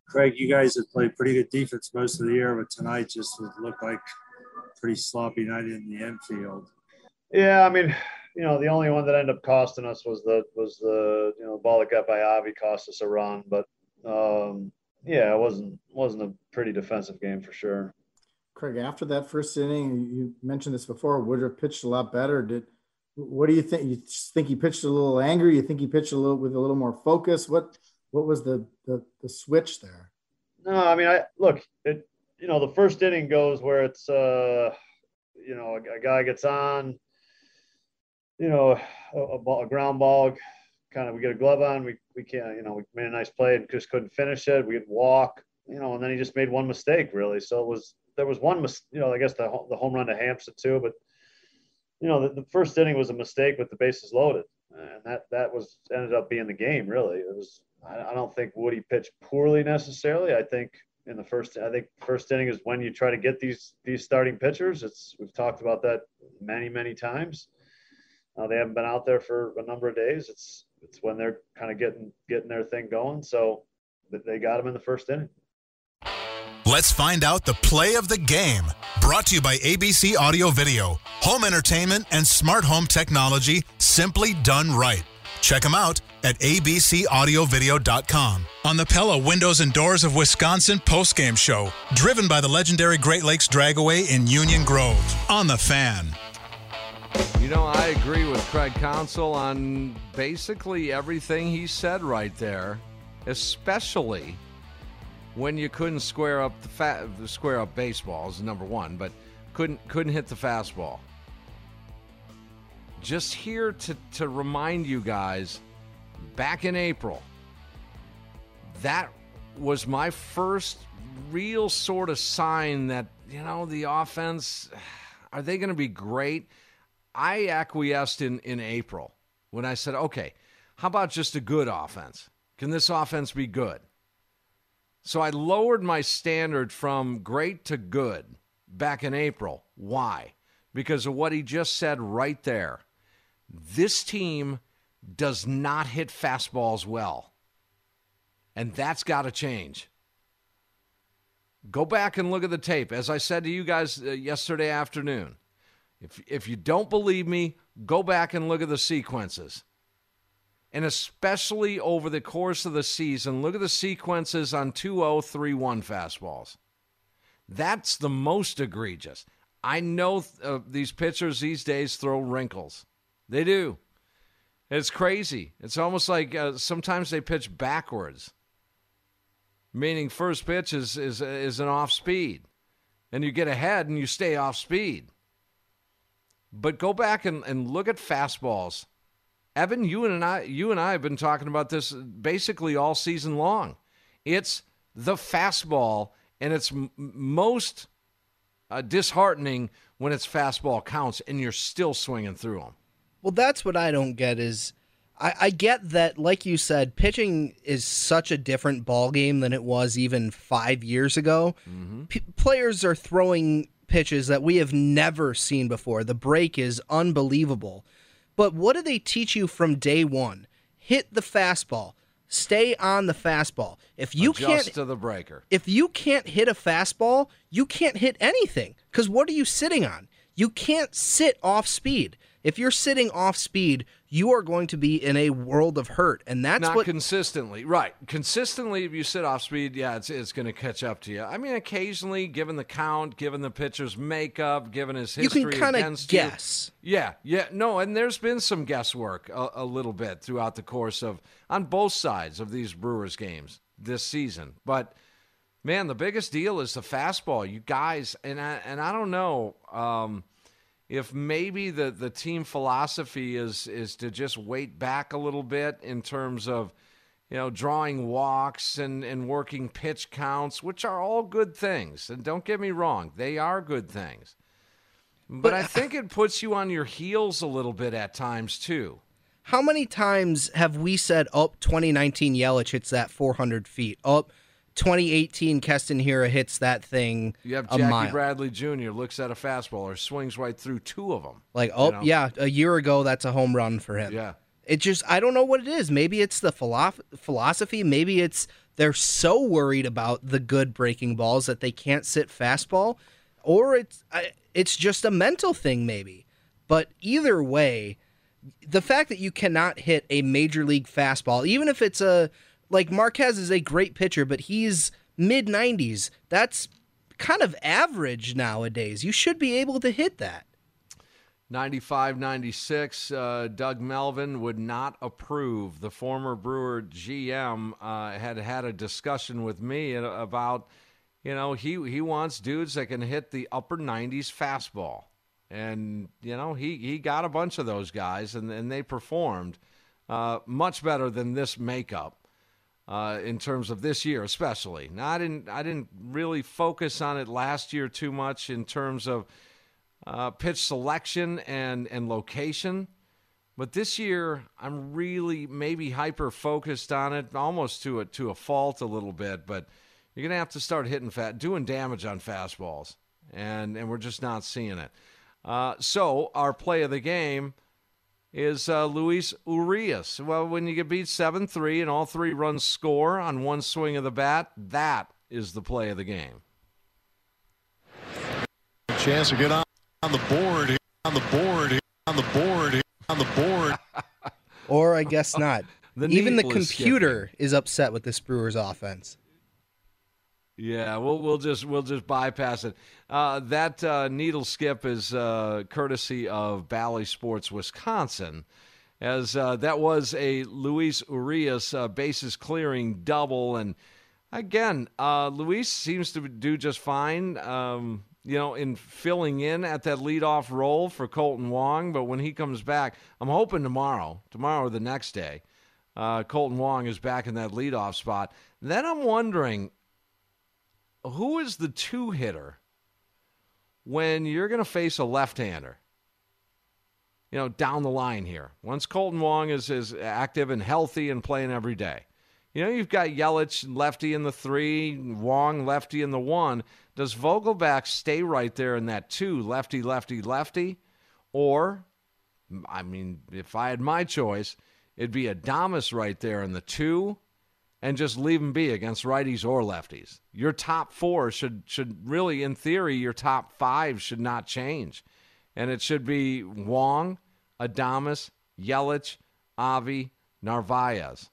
Craig, you guys have played pretty good defense most of the year, but tonight just looked like a pretty sloppy night in the infield. Yeah, I mean, you know, the only one that ended up costing us was the was the you know ball that got by Avi cost us a run, but um, yeah, it wasn't wasn't a pretty defensive game for sure. Craig, after that first inning, you mentioned this before. Woodruff pitched a lot better. Did what do you think? You think he pitched a little angry? You think he pitched a little with a little more focus? What what was the the, the switch there? No, I mean, I look, it, you know, the first inning goes where it's uh, you know a, a guy gets on. You know, a, a, ball, a ground ball, kind of, we get a glove on, we we can't, you know, we made a nice play and just couldn't finish it. We could walk, you know, and then he just made one mistake, really. So it was, there was one, mis- you know, I guess the, the home run to Hampson too, but, you know, the, the first inning was a mistake with the bases loaded. And that, that was, ended up being the game, really. It was, I, I don't think Woody pitched poorly necessarily. I think in the first, I think first inning is when you try to get these, these starting pitchers. It's, we've talked about that many, many times. Uh, they haven't been out there for a number of days. It's it's when they're kind of getting getting their thing going. So they got them in the first inning. Let's find out the play of the game. Brought to you by A B C Audio Video. Home entertainment and smart home technology simply done right. Check them out at a b c audio video dot com. On the Pella Windows and Doors of Wisconsin postgame show, driven by the legendary Great Lakes Dragway in Union Grove. On The Fan. You know, I agree with Craig Counsell on basically everything he said right there, especially when you couldn't square up the fa- square up baseball is number one, but couldn't couldn't hit the fastball. Just here to, to remind you guys, back in April, that was my first real sort of sign that, you know, the offense, are they going to be great? I acquiesced in, in April when I said, okay, how about just a good offense? Can this offense be good? So I lowered my standard from great to good back in April. Why? Because of what he just said right there. This team does not hit fastballs well. And that's got to change. Go back and look at the tape. As I said to you guys uh, yesterday afternoon, If if you don't believe me, go back and look at the sequences. And especially over the course of the season, look at the sequences on two oh, three one fastballs. That's the most egregious. I know uh, these pitchers these days throw wrinkles. They do. It's crazy. It's almost like uh, sometimes they pitch backwards, meaning first pitch is, is, is an off speed. And you get ahead and you stay off speed. But go back and, and look at fastballs. Evan, you and I you and I have been talking about this basically all season long. It's the fastball, and it's m- most uh, disheartening when it's fastball counts and you're still swinging through them. Well, that's what I don't get is I, I get that, like you said, pitching is such a different ballgame than it was even five years ago. Mm-hmm. P- players are throwing pitches that we have never seen before. The break is unbelievable. But what do they teach you from day one? Hit the fastball. Stay on the fastball. If you Adjust can't to the breaker. If you can't hit a fastball, you can't hit anything. Because what are you sitting on? You can't sit off speed. If you're sitting off speed, you are going to be in a world of hurt, and that's not what... consistently right. Consistently, if you sit off speed, yeah, it's it's going to catch up to you. I mean, occasionally, given the count, given the pitcher's makeup, given his history, you can kind of guess. You, yeah, yeah, no, and there's been some guesswork a, a little bit throughout the course of on both sides of these Brewers games this season. But man, the biggest deal is the fastball, you guys, and I, and I don't know. Um, If maybe the, the team philosophy is is to just wait back a little bit in terms of, you know, drawing walks and, and working pitch counts, which are all good things. And don't get me wrong, they are good things. But, but I think it puts you on your heels a little bit at times, too. How many times have we said, oh, twenty nineteen Yelich hits that four hundred feet? Oh, twenty eighteen Keston Hira hits that thing. You have Jackie a mile. Bradley Junior looks at a fastball or swings right through two of them. Like, oh, you know? Yeah, a year ago, that's a home run for him. Yeah. It just, I don't know what it is. Maybe it's the philo- philosophy. Maybe it's they're so worried about the good breaking balls that they can't sit fastball. Or it's it's just a mental thing, maybe. But either way, the fact that you cannot hit a major league fastball, even if it's a... Like, Marquez is a great pitcher, but he's mid nineties. That's kind of average nowadays. You should be able to hit that. ninety-five ninety-six, uh, Doug Melvin would not approve. The former Brewer G M uh, had had a discussion with me about, you know, he, he wants dudes that can hit the upper nineties fastball. And, you know, he, he got a bunch of those guys, and, and they performed uh, much better than this makeup. Uh, in terms of this year, especially. Now, I didn't, I didn't really focus on it last year too much in terms of uh, pitch selection and, and location. But this year, I'm really maybe hyper-focused on it, almost to a, to a fault a little bit. But you're going to have to start hitting fat, doing damage on fastballs. And, and we're just not seeing it. Uh, so our play of the game is uh, Luis Urias. Well, when you get beat seven three and all three runs score on one swing of the bat, that is the play of the game. chance to get on the board here, on the board here, on the board here, on the board. Or I guess not. the Even the computer is, is upset with this Brewers offense. Yeah, we'll we'll just we'll just bypass it. Uh, that uh, needle skip is uh, courtesy of Bally Sports Wisconsin, as uh, that was a Luis Urias uh, bases clearing double, and again, uh, Luis seems to do just fine, um, you know, in filling in at that leadoff role for Colton Wong. But when he comes back, I'm hoping tomorrow, tomorrow or the next day, uh, Colton Wong is back in that leadoff spot. Then I'm wondering, who is the two-hitter when you're going to face a left-hander, you know, down the line here? Once Colton Wong is, is active and healthy and playing every day, you know, you've got Yelich, lefty in the three, Wong, lefty in the one. Does Vogelback stay right there in that two, lefty, lefty, lefty? Or, I mean, if I had my choice, it'd be Adames right there in the two, and just leave them be against righties or lefties. Your top four should should really, in theory, your top five should not change. And it should be Wong, Adames, Yelich, Avi, Narvaez.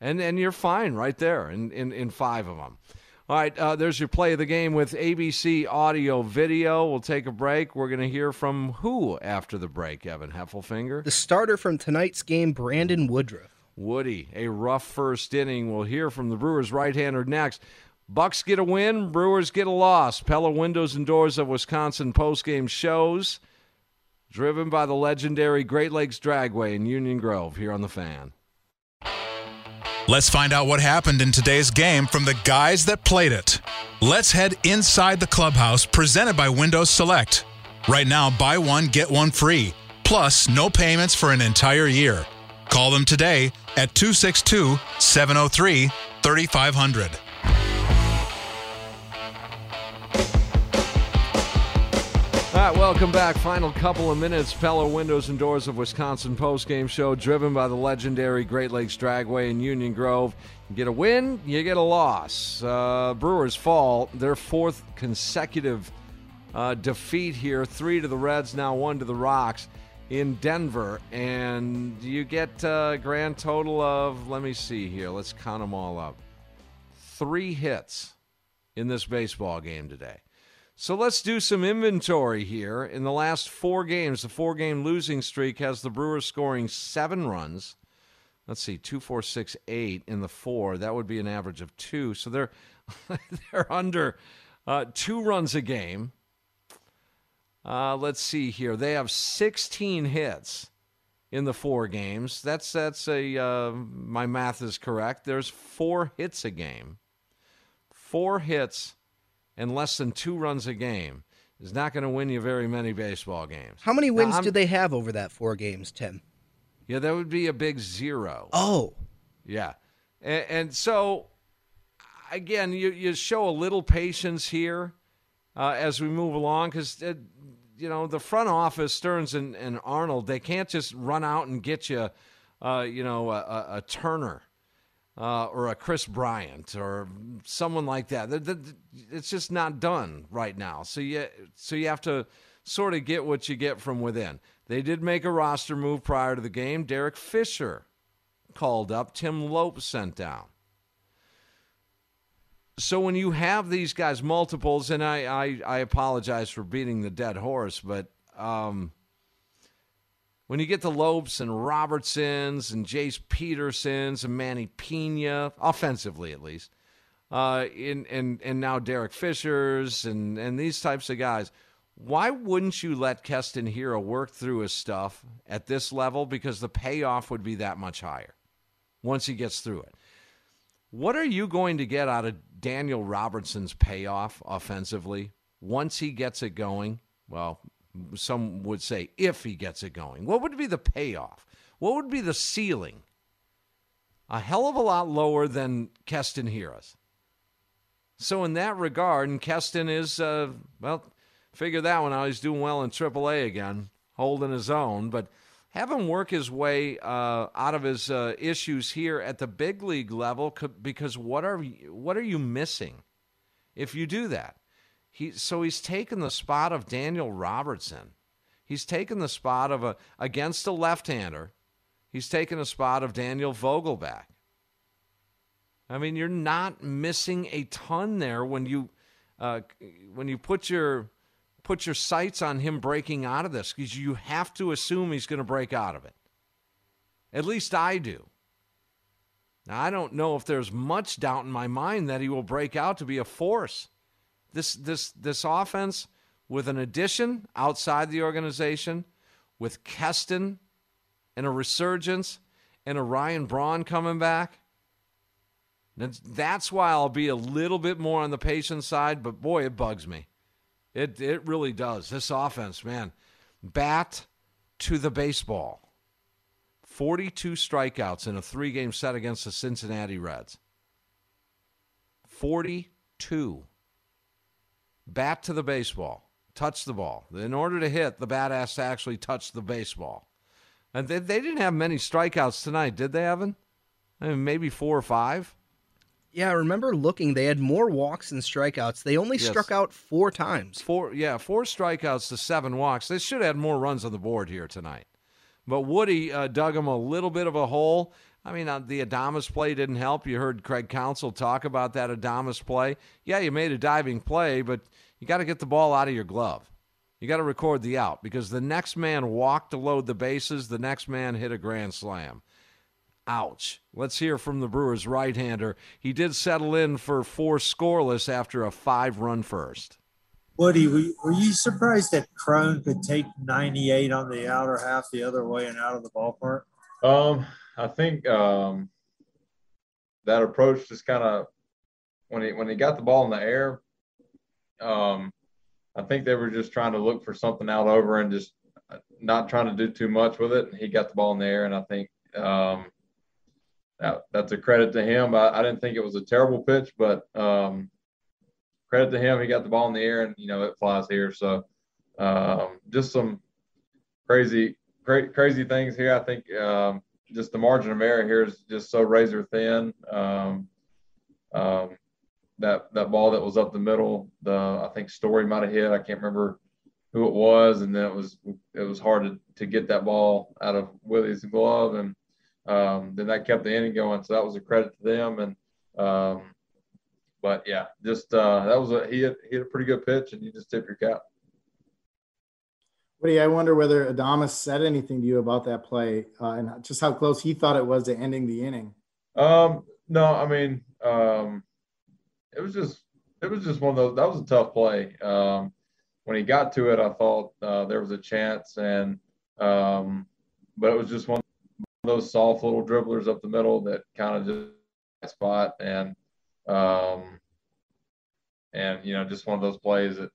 And and you're fine right there in, in, in five of them. All right, uh, there's your play of the game with A B C Audio Video. We'll take a break. We're going to hear from who after the break, Evan Heffelfinger? The starter from tonight's game, Brandon Woodruff. Woody, a rough first inning. We'll hear from the Brewers right-hander next. Bucks get a win, Brewers get a loss. Pella Windows and Doors of Wisconsin postgame shows, driven by the legendary Great Lakes Dragway in Union Grove here on The Fan. Let's find out what happened in today's game from the guys that played it. Let's head inside the clubhouse, presented by Windows Select. Right now, buy one, get one free. Plus, no payments for an entire year. Call them today at two six two, seven oh three, three five zero zero. All right, welcome back. Final couple of minutes. Pella Windows and Doors of Wisconsin postgame show, driven by the legendary Great Lakes Dragway in Union Grove. You get a win, you get a loss. Uh, Brewers fall, their fourth consecutive uh, defeat here. Three to the Reds, now one to the Rocks in Denver, and you get a grand total of, let me see here, let's count them all up, three hits in this baseball game today. So let's do some inventory here. In the last four games, the four-game losing streak has the Brewers scoring seven runs. Let's see, two, four, six, eight in the four. That would be an average of two. So they're they're under uh, two runs a game. Uh, let's see here. They have sixteen hits in the four games. That's that's a uh, my math is correct. There's four hits a game. Four hits and less than two runs a game is not going to win you very many baseball games. How many wins now, do they have over that four games, Tim? Yeah, that would be a big zero. Oh, yeah, and, and so again, you you show a little patience here uh, as we move along, because you know, the front office, Stearns and, and Arnold, they can't just run out and get you, uh, you know, a, a, a Turner uh, or a Chris Bryant or someone like that. The, the, it's just not done right now. So you, so you have to sort of get what you get from within. They did make a roster move prior to the game. Derek Fisher called up. Tim Lopes sent down. So when you have these guys, multiples, and I, I, I apologize for beating the dead horse, but um, when you get the Lopes and Robertsons and Jace Petersons and Manny Pena, offensively at least, uh, in, and, and now Derek Fishers and, and these types of guys, why wouldn't you let Keston Hira work through his stuff at this level? Because the payoff would be that much higher once he gets through it. What are you going to get out of Daniel Robertson's payoff offensively once he gets it going? Well, some would say if he gets it going. What would be the payoff? What would be the ceiling? A hell of a lot lower than Keston Hira's. So in that regard, and Keston is, uh, well, figure that one out. He's doing well in triple A again, holding his own, but have him work his way uh, out of his uh, issues here at the big league level, because what are, what are you missing if you do that? He, so he's taken the spot of Daniel Robertson. He's taken the spot of a, against a left-hander, he's taken the spot of Daniel Vogelback. I mean, you're not missing a ton there when you uh, when you put your put your sights on him breaking out of this, because you have to assume he's going to break out of it. At least I do. Now, I don't know if there's much doubt in my mind that he will break out to be a force. This this this offense, with an addition outside the organization, with Keston and a resurgence and a Ryan Braun coming back, that's why I'll be a little bit more on the patient side, but boy, it bugs me. It it really does. This offense, man, bat to the baseball. forty-two strikeouts in a three-game set against the Cincinnati Reds. forty-two. Bat to the baseball, touch the ball. In order to hit, the bat has to actually touch the baseball. And they, they didn't have many strikeouts tonight, did they, Evan? I mean, maybe four or five? Yeah, I remember looking. They had more walks than strikeouts. They only yes. struck out four times. Four, yeah, four strikeouts to seven walks. They should have had more runs on the board here tonight. But Woody uh, dug them a little bit of a hole. I mean, uh, the Adames play didn't help. You heard Craig Counsell talk about that Adames play. Yeah, you made a diving play, but you got to get the ball out of your glove. You got to record the out, because the next man walked to load the bases. The next man hit a grand slam. Ouch. Let's hear from the Brewers right-hander. He did settle in for four scoreless after a five-run first. Woody, were you surprised that Cron could take ninety-eight on the outer half the other way and out of the ballpark? Um. I think um, that approach just kind of when he when he got the ball in the air, um, I think they were just trying to look for something out over and just not trying to do too much with it. He got the ball in the air, and I think um, that, that's a credit to him. I, I didn't think it was a terrible pitch, but um, credit to him, he got the ball in the air, and you know it flies here. So um, just some crazy cra- crazy things here. I think. Um, Just the margin of error here is just so razor thin. Um, um, that that ball that was up the middle, the I think Story might have hit. I can't remember who it was, and then it was it was hard to, to get that ball out of Willie's glove, and um, then that kept the inning going. So that was a credit to them. And um, but yeah, just uh, that was a he hit, he hit a pretty good pitch, and you just tip your cap. Woody, I wonder whether Adames said anything to you about that play uh, and just how close he thought it was to ending the inning. Um, no, I mean, um, it was just it was just one of those. That was a tough play. Um, when he got to it, I thought uh, there was a chance, and um, but it was just one of those soft little dribblers up the middle that kind of just that spot, and um, and you know, just one of those plays that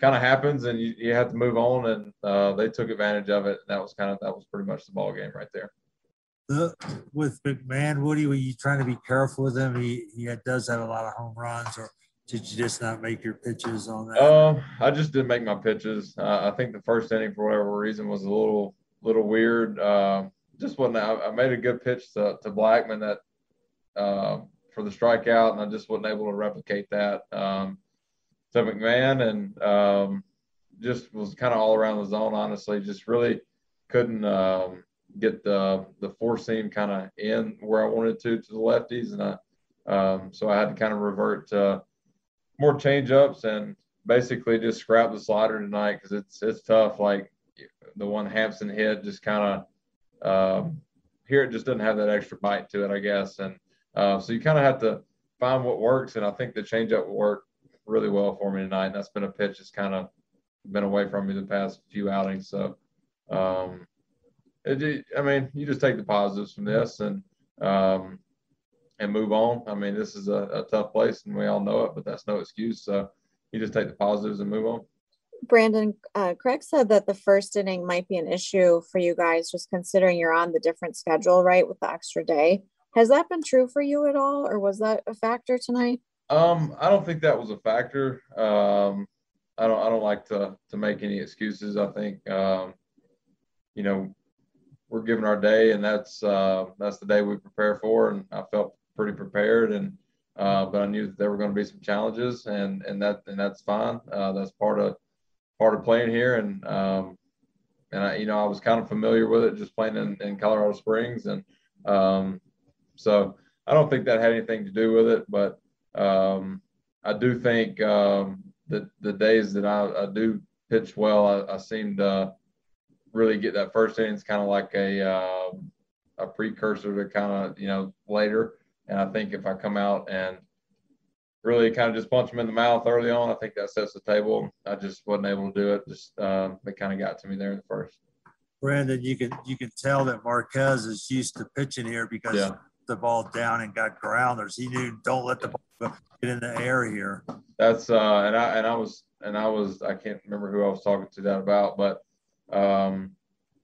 kind of happens, and you, you have to move on, and uh, they took advantage of it. That was kind of that was pretty much the ball game right there. The, with McMahon, Woody, were you trying to be careful with him? He he does have a lot of home runs, or did you just not make your pitches on that? Um, I just didn't make my pitches. Uh, I think the first inning, for whatever reason, was a little little weird. Uh, just wasn't. I, I made a good pitch to to Blackman that uh, for the strikeout, and I just wasn't able to replicate that. Um, to McMahon, and um, just was kind of all around the zone, honestly. Just really couldn't um, get the the four seam kind of in where I wanted to to the lefties, and I um, so I had to kind of revert to more change-ups and basically just scrap the slider tonight, because it's it's tough. Like the one Hampson hit, just kind of um, here it just doesn't have that extra bite to it, I guess. And uh, so you kind of have to find what works, and I think the change-up will work really well for me tonight, and that's been a pitch that's kind of been away from me the past few outings. So, um, it, I mean, you just take the positives from this and um, and move on. I mean, this is a, a tough place, and we all know it, but that's no excuse. So, you just take the positives and move on. Brandon, uh, Craig said that the first inning might be an issue for you guys, just considering you're on the different schedule, right, with the extra day. Has that been true for you at all, or was that a factor tonight? Um, I don't think that was a factor. Um, I don't, I don't like to, to make any excuses. I think, um, you know, we're given our day, and that's, uh, that's the day we prepare for. And I felt pretty prepared, and, Uh, but I knew that there were going to be some challenges, and and that and that's fine. Uh, that's part of part of playing here, and um, and I, you know, I was kind of familiar with it just playing in, in Colorado Springs, and um, so I don't think that had anything to do with it. But um, I do think um, that the days that I, I do pitch well, I, I seem to really get that first inning. It's kind of like a uh, a precursor to kind of, you know, later. And I think if I come out and really kind of just punch them in the mouth early on, I think that sets the table. I just wasn't able to do it. Just uh, it kind of got to me there in the first. Brandon, you can you can tell that Marquez is used to pitching here because yeah. the ball down and got grounders. He knew don't let the ball get in the air here. That's uh, and I and I was and I was I can't remember who I was talking to that about, but um,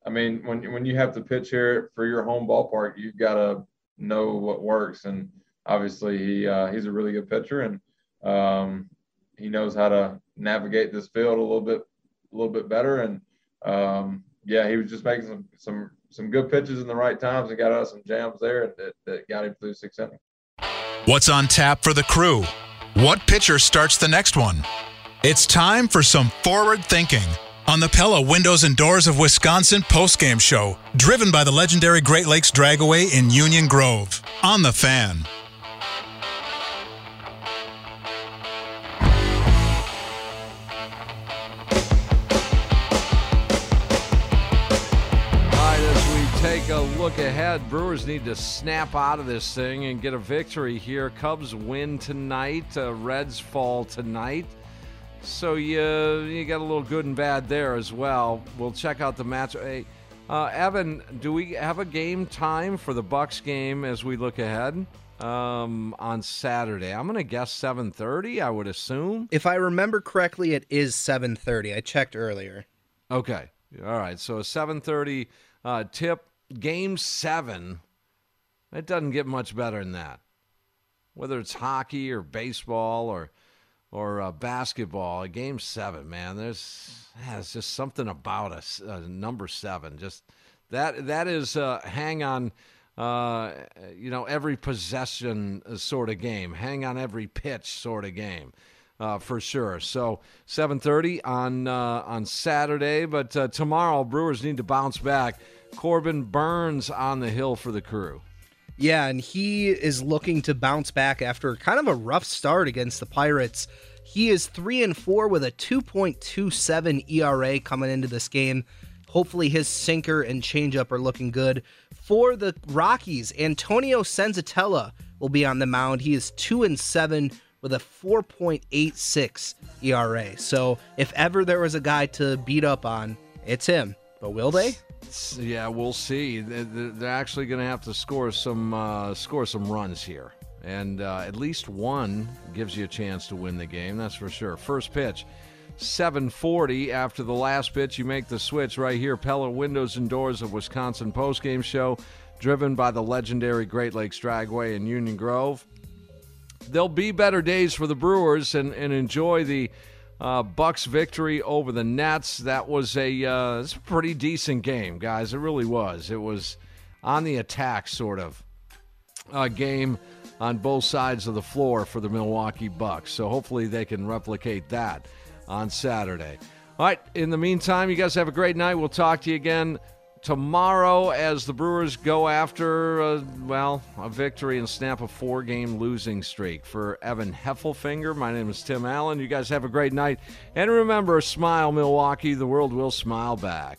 I mean when when you have to pitch here for your home ballpark, you've got to know what works, and obviously he uh he's a really good pitcher, and um he knows how to navigate this field a little bit a little bit better, and um yeah he was just making some some some good pitches in the right times and got out of some jams there that, that got him through six innings. What's on tap for the crew? What pitcher starts the next one? It's time for some forward thinking on the Pella Windows and Doors of Wisconsin postgame show, driven by the legendary Great Lakes Dragway in Union Grove. On The Fan. All right, as we take a look ahead, Brewers need to snap out of this thing and get a victory here. Cubs win tonight, uh, Reds fall tonight. So you you got a little good and bad there as well. We'll check out the match. Hey, uh, Evan, do we have a game time for the Bucks game as we look ahead um, on Saturday? I'm going to guess seven thirty, I would assume. If I remember correctly, it is seven thirty. I checked earlier. Okay. All right. So a seven thirty uh, tip, game seven. It doesn't get much better than that, whether it's hockey or baseball or – Or uh, basketball, game seven, man. There's, there's just something about us, uh, number seven. Just that—that that is uh, hang on, uh, you know, every possession sort of game, hang on every pitch sort of game, uh, for sure. So seven thirty on uh, on Saturday, but uh, tomorrow Brewers need to bounce back. Corbin Burns on the hill for the Crew. Yeah, and he is looking to bounce back after kind of a rough start against the Pirates. He is three and four with a two point two seven E R A coming into this game. Hopefully his sinker and changeup are looking good. For the Rockies, Antonio Sensatella will be on the mound. He is two and seven with a four point eight six E R A. So if ever there was a guy to beat up on, it's him. But will they? Yeah, we'll see. They're actually going to have to score some uh, score some runs here, and uh, at least one gives you a chance to win the game. That's for sure. First pitch, seven forty. After the last pitch, you make the switch right here. Pella Windows and Doors of Wisconsin postgame show, driven by the legendary Great Lakes Dragway in Union Grove. There'll be better days for the Brewers, and, and enjoy the Uh, Bucks victory over the Nets. That was a, uh, it's a pretty decent game, guys. It really was. It was on the attack sort of uh, game on both sides of the floor for the Milwaukee Bucks. So hopefully they can replicate that on Saturday. All right. In the meantime, you guys have a great night. We'll talk to you again tomorrow as the Brewers go after, uh, well, a victory and snap a four-game losing streak. For Evan Heffelfinger, my name is Tim Allen. You guys have a great night. And remember, smile, Milwaukee. The world will smile back.